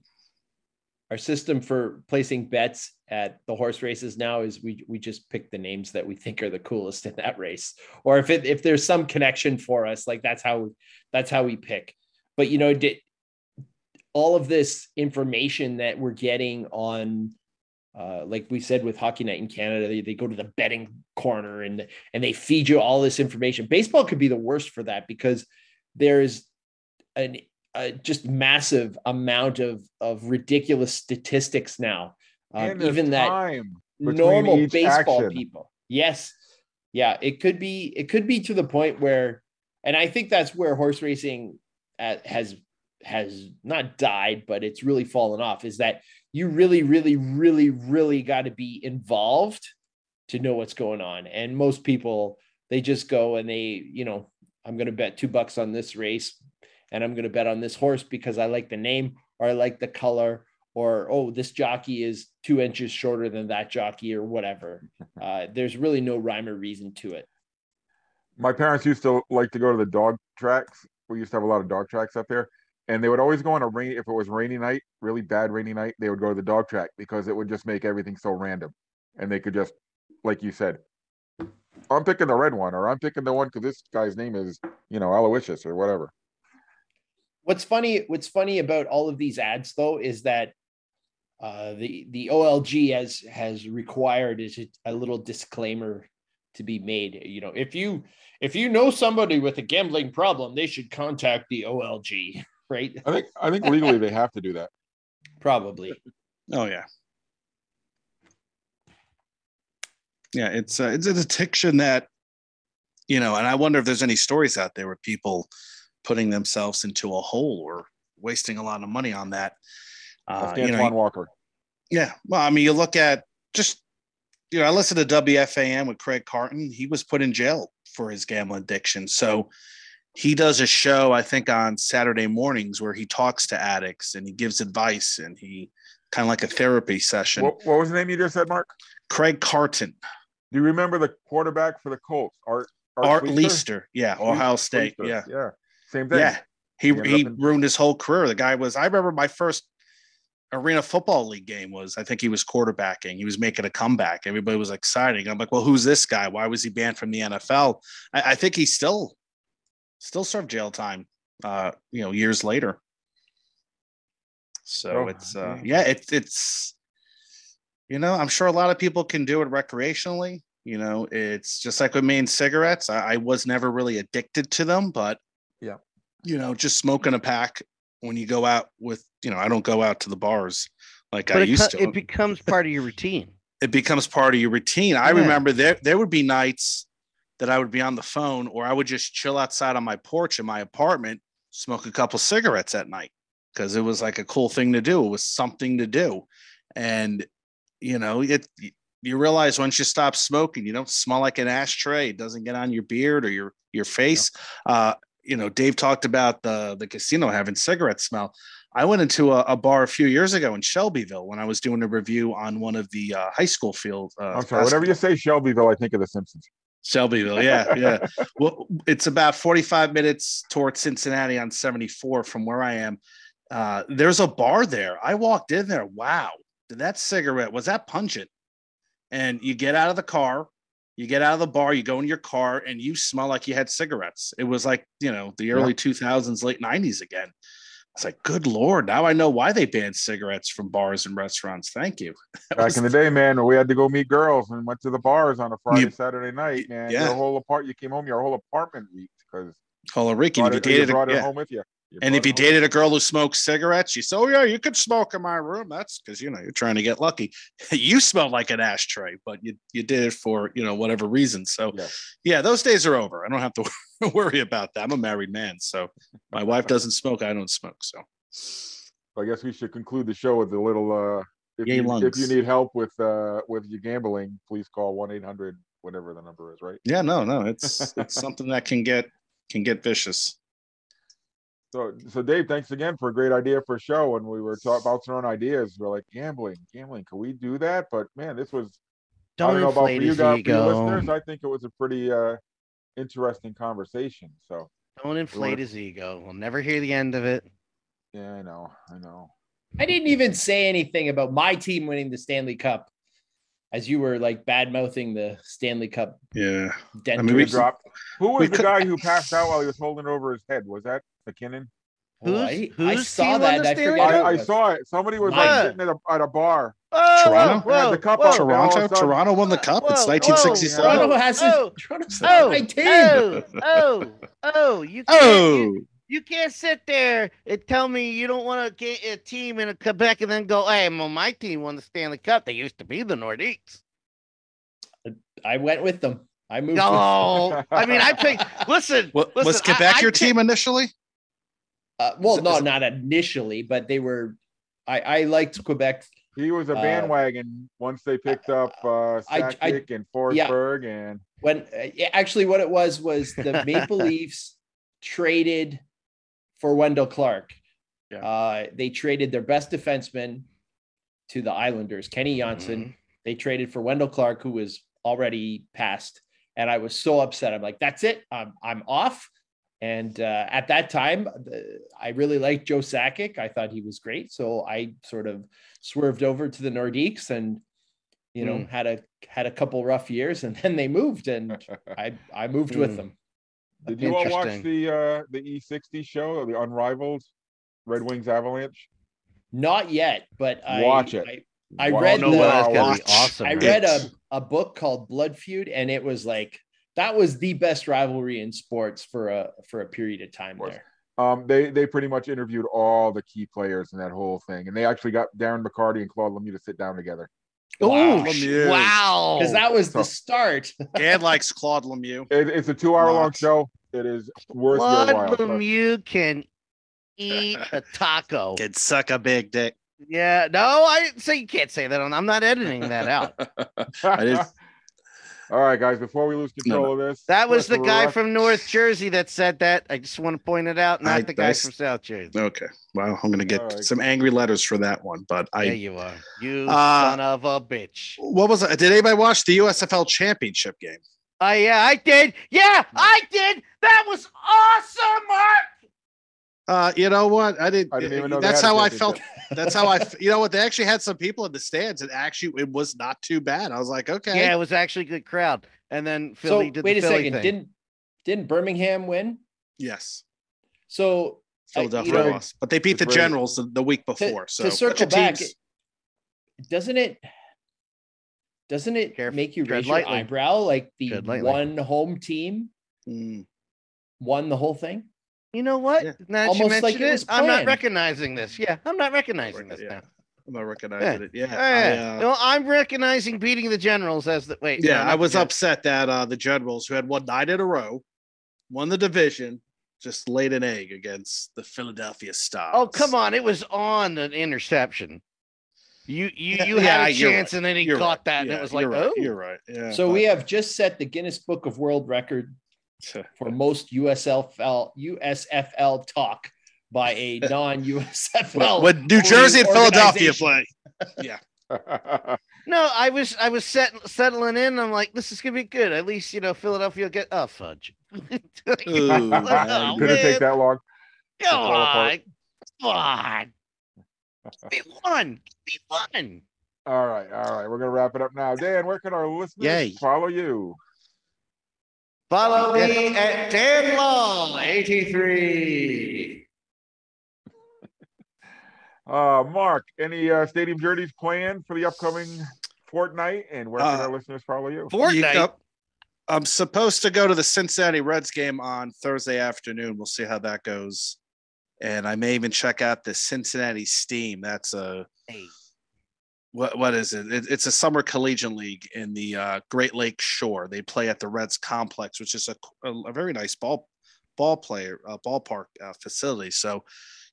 our system for placing bets at the horse races now is we we just pick the names that we think are the coolest in that race, or if it, if there's some connection for us, like that's how that's how we pick. But you know, did all of this information that we're getting on, uh, like we said with Hockey Night in Canada, they, they go to the betting corner and and they feed you all this information. Baseball could be the worst for that because there's an Uh, just massive amount of, of ridiculous statistics now. Um, even that normal baseball action. people. Yes. Yeah. It could be, it could be to the point where, and I think that's where horse racing at, has, has not died, but it's really fallen off is that you really, really, really, really got to be involved to know what's going on. And most people, they just go and they, you know, I'm going to bet two bucks on this race. And I'm going to bet on this horse because I like the name or I like the color or, oh, this jockey is two inches shorter than that jockey or whatever. Uh, there's really no rhyme or reason to it. My parents used to like to go to the dog tracks. We used to have a lot of dog tracks up there. And they would always go on a rain. If it was rainy night, really bad rainy night, they would go to the dog track because it would just make everything so random. And they could just, like you said, I'm picking the red one, or I'm picking the one because this guy's name is, you know, Aloysius or whatever. What's funny, what's funny about all of these ads, though, is that uh, the the O L G has has required is a little disclaimer to be made. You know, if you if you know somebody with a gambling problem, they should contact the O L G, right? I think I think legally they have to do that. Probably. Oh yeah. Yeah, it's a, it's an addiction that, you know, and I wonder if there's any stories out there with people putting themselves into a hole or wasting a lot of money on that. Uh, you know, Walker. Yeah, well, I mean, you look at just, you know, I listened to W F A N with Craig Carton. He was put in jail for his gambling addiction. So he does a show, I think, on Saturday mornings where he talks to addicts and he gives advice and he kind of like a therapy session. What, what was the name you just said, Mark? Craig Carton. Do you remember the quarterback for the Colts, Art Art, Art Leister? Leister? Yeah, Ohio State. Leister. Yeah, yeah, same thing. Yeah, he he, he in- ruined his whole career. The guy was. I remember my first Arena Football League game was. I think he was quarterbacking. He was making a comeback. Everybody was excited. I'm like, well, who's this guy? Why was he banned from the N F L? I, I think he still still served jail time. Uh, you know, years later. So oh, it's uh, yeah, it's it's. You know, I'm sure a lot of people can do it recreationally. You know, it's just like with me and cigarettes. I, I was never really addicted to them, but, yeah, you know, just smoking a pack when you go out with, you know, I don't go out to the bars like but I used co- to. It becomes part of your routine. It becomes part of your routine. I yeah. remember there there would be nights that I would be on the phone or I would just chill outside on my porch in my apartment, smoke a couple cigarettes at night because it was like a cool thing to do. It was something to do. And you know, it. You realize once you stop smoking, you don't smell like an ashtray. It doesn't get on your beard or your your face. No. Uh, you know, Dave talked about the the casino having cigarette smell. I went into a, a bar a few years ago in Shelbyville when I was doing a review on one of the uh, high school fields. Uh, okay, whenever you say Shelbyville, I think of The Simpsons. Shelbyville, yeah, yeah. Well, it's about forty-five minutes towards Cincinnati on seventy-four from where I am. Uh, there's a bar there. I walked in there. Wow. That cigarette was that pungent, and you get out of the car, you get out of the bar, you go in your car, and you smell like you had cigarettes. It was like, you know, the early yeah. two thousands, late nineties again. It's like, good Lord, now I know why they banned cigarettes from bars and restaurants. Thank you. That Back was... in the day, man, we had to go meet girls and went to the bars on a Friday, you... Saturday night, man. Yeah. Your whole apart, you came home, your whole apartment leaked because all a Ricky, you brought, you dated, you brought it yeah. home with you. You and if you dated a girl who smoked cigarettes, she said, oh, yeah, you could smoke in my room. That's because, you know, you're trying to get lucky. You smell like an ashtray, but you, you did it for, you know, whatever reason. So, yeah. yeah, those days are over. I don't have to worry about that. I'm a married man. So my wife doesn't smoke. I don't smoke. So I guess we should conclude the show with a little. Uh, if, you, if you need help with uh, with your gambling, please call one eight hundred, whatever the number is, right? Yeah, no, no. It's it's something that can get can get vicious. So, so Dave, thanks again for a great idea for a show. And we were talking about our own ideas. We're like, gambling, gambling. Can we do that? But man, this was, don't I don't know about for you guys, for your listeners. I think it was a pretty uh, interesting conversation. So don't inflate his ego. We'll never hear the end of it. Yeah, I know. I know. I didn't even say anything about my team winning the Stanley Cup as you were like bad mouthing the Stanley Cup. Yeah. I mean, we dropped. Who was the could... guy who passed out while he was holding it over his head? Was that McKinnon? Who's, I, who's I saw that. I, forget I, I saw it. Somebody was like sitting at a, at a bar. Oh, Toronto? Whoa, the cup whoa, Toronto? Toronto won the cup. Whoa, it's nineteen sixty-seven. Whoa, Toronto has oh, his, Toronto's oh, my team. Oh, oh, oh, you can't, oh. You, you can't sit there and tell me you don't want to get a team in a Quebec and then go, hey, well, my team won the Stanley Cup. They used to be the Nordiques. I went with them. I moved. No, I mean, I picked. Listen, what, listen was Quebec I, I your picked, team initially? Uh, well, no, not initially, but they were. I, I liked Quebec. He was a bandwagon uh, once they picked up uh, Sakic and Forsberg, yeah. and when uh, actually what it was was the Maple Leafs traded for Wendell Clark. Yeah. Uh, they traded their best defenseman to the Islanders, Kenny Janssen. Mm-hmm. They traded for Wendell Clark, who was already passed. And I was so upset. I'm like, that's it. I'm I'm off. And uh, at that time, the, I really liked Joe Sakic. I thought he was great. So I sort of swerved over to the Nordiques and you know, mm. had a had a couple rough years, and then they moved, and I I moved mm. with them. Did you all watch the uh, the E sixty show, the Unrivaled Red Wings Avalanche? Not yet, but watch I, it. I, I wow, read no, the, wow, awesome, I man. read a, a book called Blood Feud, and it was like that was the best rivalry in sports for a for a period of time of there. Um, they they pretty much interviewed all the key players in that whole thing, and they actually got Darren McCarty and Claude Lemieux to sit down together. Wow. Oh, Lemieux. Wow. Because that was so, the start. Dad likes Claude Lemieux. It, it's a two-hour-long show. It is worth Claude your while. Claude Lemieux but... can eat a taco. Can suck a big dick. Yeah, no, I didn't say you can't say that. On, I'm not editing that out. I just... All right, guys, before we lose control no. of this. That was the guy from North Jersey that said that. I just want to point it out, not I, the guy I, from South Jersey. Okay. Well, I'm going to get right. some angry letters for that one, but I. There you are. You uh, son of a bitch. What was it? Did anybody watch the U S F L championship game? Oh, uh, yeah, I did. Yeah, I did. That was awesome, Mark. Uh, you know what? I didn't, I didn't even know that's how I felt. That's how I, you know what? They actually had some people in the stands, and actually it was not too bad. I was like, okay. Yeah, it was actually a good crowd. And then Philly so, did wait the Philly a second. Thing. Didn't, didn't Birmingham win? Yes. So Philadelphia uh, lost, but they beat the brilliant. Generals the, the week before. To, so to circle back, teams... doesn't it, doesn't it Careful. make you raise your eyebrow? Like the one home team mm. won the whole thing. You know what? Yeah. Now that you mentioned it, I'm not recognizing this. Yeah, I'm not recognizing this yeah. now. I'm not recognizing yeah. it. Yeah. yeah. I, uh, no, I'm recognizing beating the Generals as the wait. Yeah, no, I was the upset that uh, the Generals, who had won nine in a row, won the division, just laid an egg against the Philadelphia Stars. Oh, come on! It was on an interception. You you you yeah, had a chance, right. and then he you're caught right. that, yeah, and it was like, right. oh, you're right. Yeah. So but, we have just set the Guinness Book of World Record for most U S F L U S F L talk by a non-U S F L. When New Jersey and Philadelphia play, yeah. No, I was I was set, settling in. I'm like, this is gonna be good. At least you know Philadelphia will get oh fudge. Ooh, oh, couldn't take that long. Go on, come on. Be one, be one. All right, all right. We're gonna wrap it up now. Dan, where can our listeners Yay. follow you? Follow me at Dan Law eighty-three. Uh, Mark, any uh, Stadium Journeys planned for the upcoming fortnight? And where can uh, our listeners follow you? Fortnight? I'm supposed to go to the Cincinnati Reds game on Thursday afternoon. We'll see how that goes. And I may even check out the Cincinnati Steam. That's a... Hey. What what is it? it? It's a summer collegiate league in the uh, Great Lake Shore. They play at the Reds Complex, which is a a, a very nice ball ball player uh, ballpark uh, facility. So,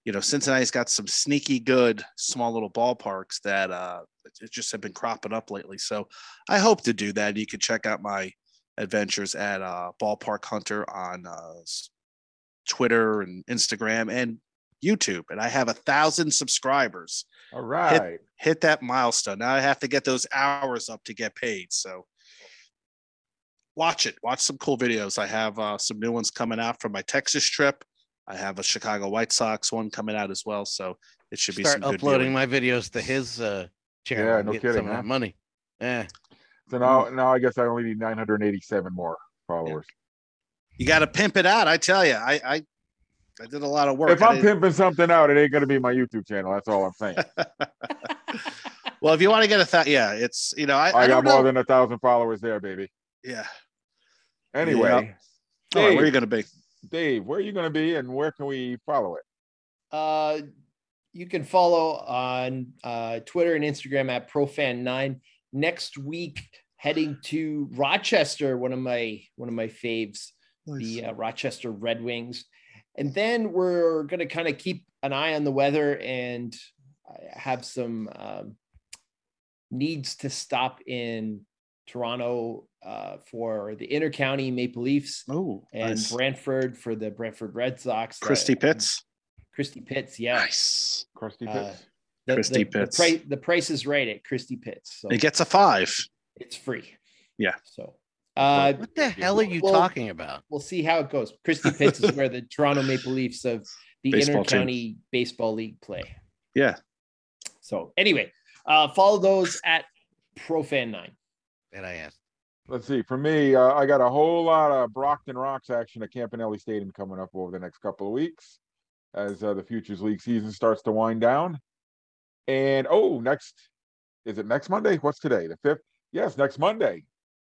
you know, Cincinnati's got some sneaky good small little ballparks that uh, it just have been cropping up lately. So, I hope to do that. You can check out my adventures at uh, BallparkHunter on uh, Twitter and Instagram and YouTube, and I have a thousand subscribers. All right, hit, hit that milestone. Now I have to get those hours up to get paid. So watch it. Watch some cool videos. I have uh, some new ones coming out from my Texas trip. I have a Chicago White Sox one coming out as well. So it should Start be some uploading good my videos to his uh, channel. Yeah, no get kidding. Some huh? of that money. Yeah. So now, now I guess I only need nine hundred eighty-seven more followers. Yeah. You got to pimp it out. I tell you, I. I I did a lot of work. If I'm pimping something out, it ain't going to be my YouTube channel. That's all I'm saying. Well, if you want to get a thousand, yeah, it's, you know, I, I, I got more know. than a thousand followers there, baby. Yeah. Anyway. Yeah. Dave, all right, where are you going to be? Dave, where are you going to be and where can we follow it? Uh, you can follow on uh, Twitter and Instagram at Pro Fan nine. Next week, heading to Rochester, one of my, one of my faves, nice. the uh, Rochester Red Wings. And then we're going to kind of keep an eye on the weather and have some um, needs to stop in Toronto uh, for the Intercounty Maple Leafs Ooh, and nice. Brantford for the Brantford Red Sox. Christy uh, Pitts. Christy Pitts, yeah. Nice. Christy Pitts. Uh, the, Christy the, Pitts. The, pri- the price is right at Christy Pitts. So it gets a five. It's free. Yeah. So. Uh, what the hell are you we'll, talking about? We'll see how it goes. Christy Pitts is where the Toronto Maple Leafs of the Baseball Intercounty team. Baseball League play. Yeah. So anyway, uh, follow those at ProFan nine. And I asked. Let's see. For me, uh, I got a whole lot of Brockton Rocks action at Campanelli Stadium coming up over the next couple of weeks as uh, the Futures League season starts to wind down. And, oh, next, is it next Monday? What's today? The fifth? Yes, next Monday.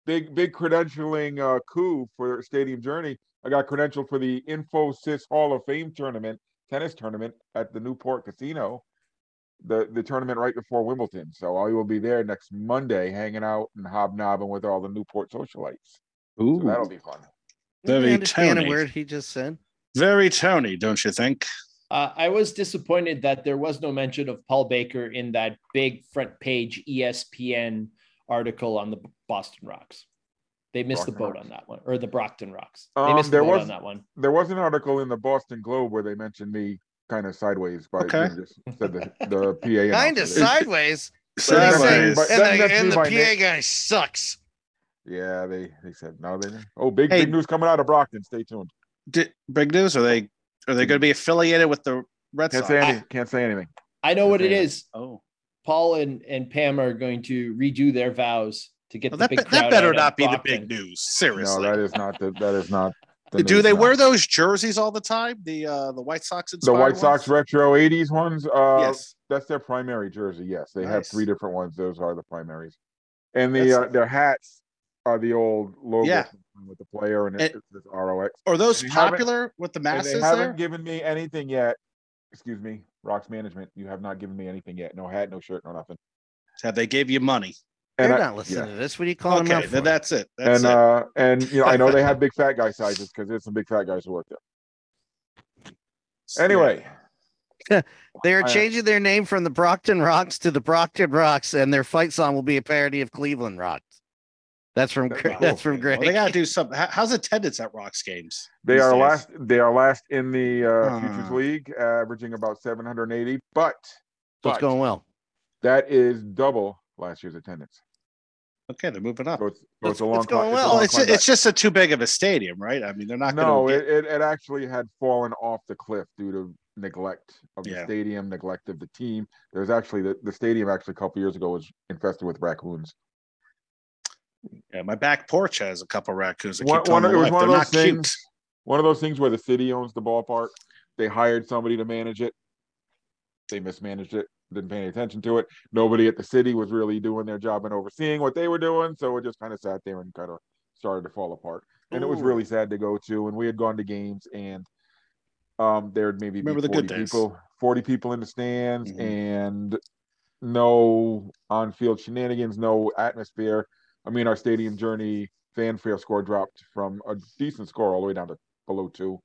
Big, big credentialing uh, coup for Stadium Journey. I got credentialed for the Infosys Hall of Fame tournament, tennis tournament at the Newport Casino, the, the tournament right before Wimbledon. So I will be there next Monday hanging out and hobnobbing with all the Newport socialites. Ooh, so that'll be fun. Very Tony. A word he just said. Very Tony, don't you think? Uh, I was disappointed that there was no mention of Paul Baker in that big front page E S P N article on the Boston Rocks. They missed Brockton the boat Rocks. on that one, or the Brockton Rocks. They um, missed the boat was, on that one. There was an article in the Boston Globe where they mentioned me kind of sideways. By okay. Just said the, the P A. Kind of sideways? Sideways. But and the, and the P A name. guy sucks. Yeah, they, they said, no, they didn't. Oh, big, hey, big news coming out of Brockton. Stay tuned. Did, big news? Are they Are they going to be affiliated with the Red Sox? Can't say, any, I, can't say anything. I know can't what it anything. is. Oh, Paul and, and Pam are going to redo their vows to get well, the that, big that crowd. That better not be Brockton. The big news. Seriously, no, that is not. The, that is not. The Do they now. wear those jerseys all the time? The uh, the White Sox the White ones? Sox retro eighties ones. Uh, yes, that's their primary jersey. Yes, they nice. have three different ones. Those are the primaries, and the uh, their hats are the old logo. Yeah. With the player and, and this R O X. Are those popular with the masses? They haven't there? given me anything yet. Excuse me, Rocks Management. You have not given me anything yet. No hat, no shirt, no nothing. Have they gave you money? And You're I, not listening yeah. to this. What do you call okay, them? That's it. That's and it. Uh, and you know, I know they have big fat guy sizes because there's some big fat guys who work there. Anyway. They are changing their name from the Brockton Rocks to the Brockton Rocks, and their fight song will be a parody of Cleveland Rocks. That's from that's, cool. that's from Greg. Well, they gotta do something. How's attendance at Rocks games? They are days? last. They are last in the uh, uh, Futures League, averaging about seven hundred eighty. But it's going well. That is double last year's attendance. Okay, they're moving up. So it's, so it's, a long it's going climb, well. It's, a long it's, it's just a too big of a stadium, right? I mean, they're not. No, gonna get... it, it it actually had fallen off the cliff due to neglect of the yeah. stadium, neglect of the team. There's actually the, the stadium actually a couple years ago was infested with raccoons. Yeah, my back porch has a couple raccoons. That one, keep one, it was one of those things. Cute. One of those things where the city owns the ballpark. They hired somebody to manage it. They mismanaged it. Didn't pay any attention to it. Nobody at the city was really doing their job and overseeing what they were doing. So it just kind of sat there and kind of started to fall apart. And Ooh. it was really sad to go to. And we had gone to games, and um, there'd maybe Remember be forty people, forty people in the stands, mm-hmm. and no on-field shenanigans, no atmosphere. I mean, our Stadium Journey fanfare score dropped from a decent score all the way down to below two.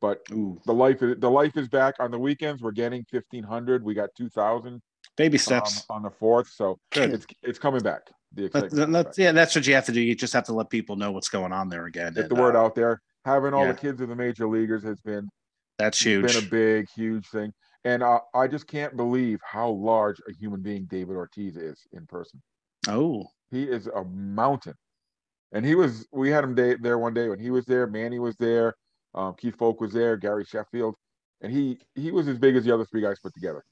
But Ooh. the life is, the life is back on the weekends. We're getting fifteen hundred. We got two thousand. Baby steps. Um, on the fourth. So Good. it's it's coming back. The but that's, back. Yeah, that's what you have to do. You just have to let people know what's going on there again. Get and, the word uh, out there. Having all yeah. the kids of the major leaguers has been, that's huge. been a big, huge thing. And uh, I just can't believe how large a human being David Ortiz is in person. Oh, he is a mountain, and he was. We had him day, there one day when he was there. Manny was there, um, Keith Folk was there, Gary Sheffield, and he he was as big as the other three guys put together.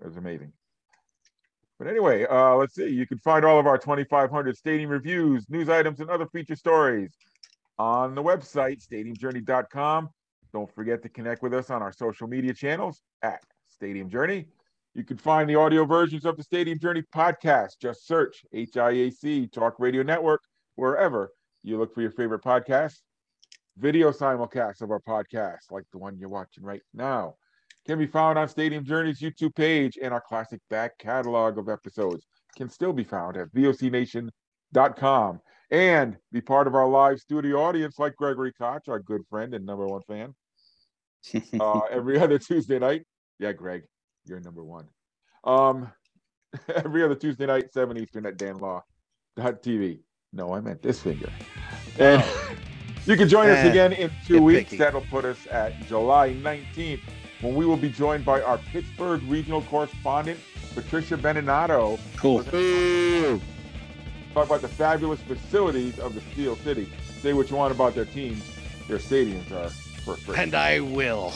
It was amazing. But anyway, uh, let's see. You can find all of our twenty-five hundred stadium reviews, news items, and other feature stories on the website stadium journey dot com. Don't forget to connect with us on our social media channels at Stadium Journey. You can find the audio versions of the Stadium Journey podcast. Just search H I A C Talk Radio Network wherever you look for your favorite podcasts. Video simulcasts of our podcast, like the one you're watching right now, can be found on Stadium Journey's YouTube page, and our classic back catalog of episodes can still be found at V O C nation dot com. And be part of our live studio audience like Gregory Koch, our good friend and number one fan, uh, every other Tuesday night. Yeah, Greg. You're number one. Um, every other Tuesday night, seven Eastern at dan law dot t v. No, I meant this finger. And you can join uh, us again in two weeks. Picky. That'll put us at July nineteenth, when we will be joined by our Pittsburgh regional correspondent, Patricia Beninato. Cool. Talk about the fabulous facilities of the Steel City. Say what you want about their teams. Their stadiums are first rate. And I will.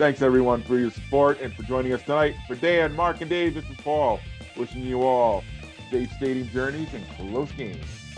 Thanks, everyone, for your support and for joining us tonight. For Dan, Mark, and Dave, this is Paul. Wishing you all safe stadium journeys and close games.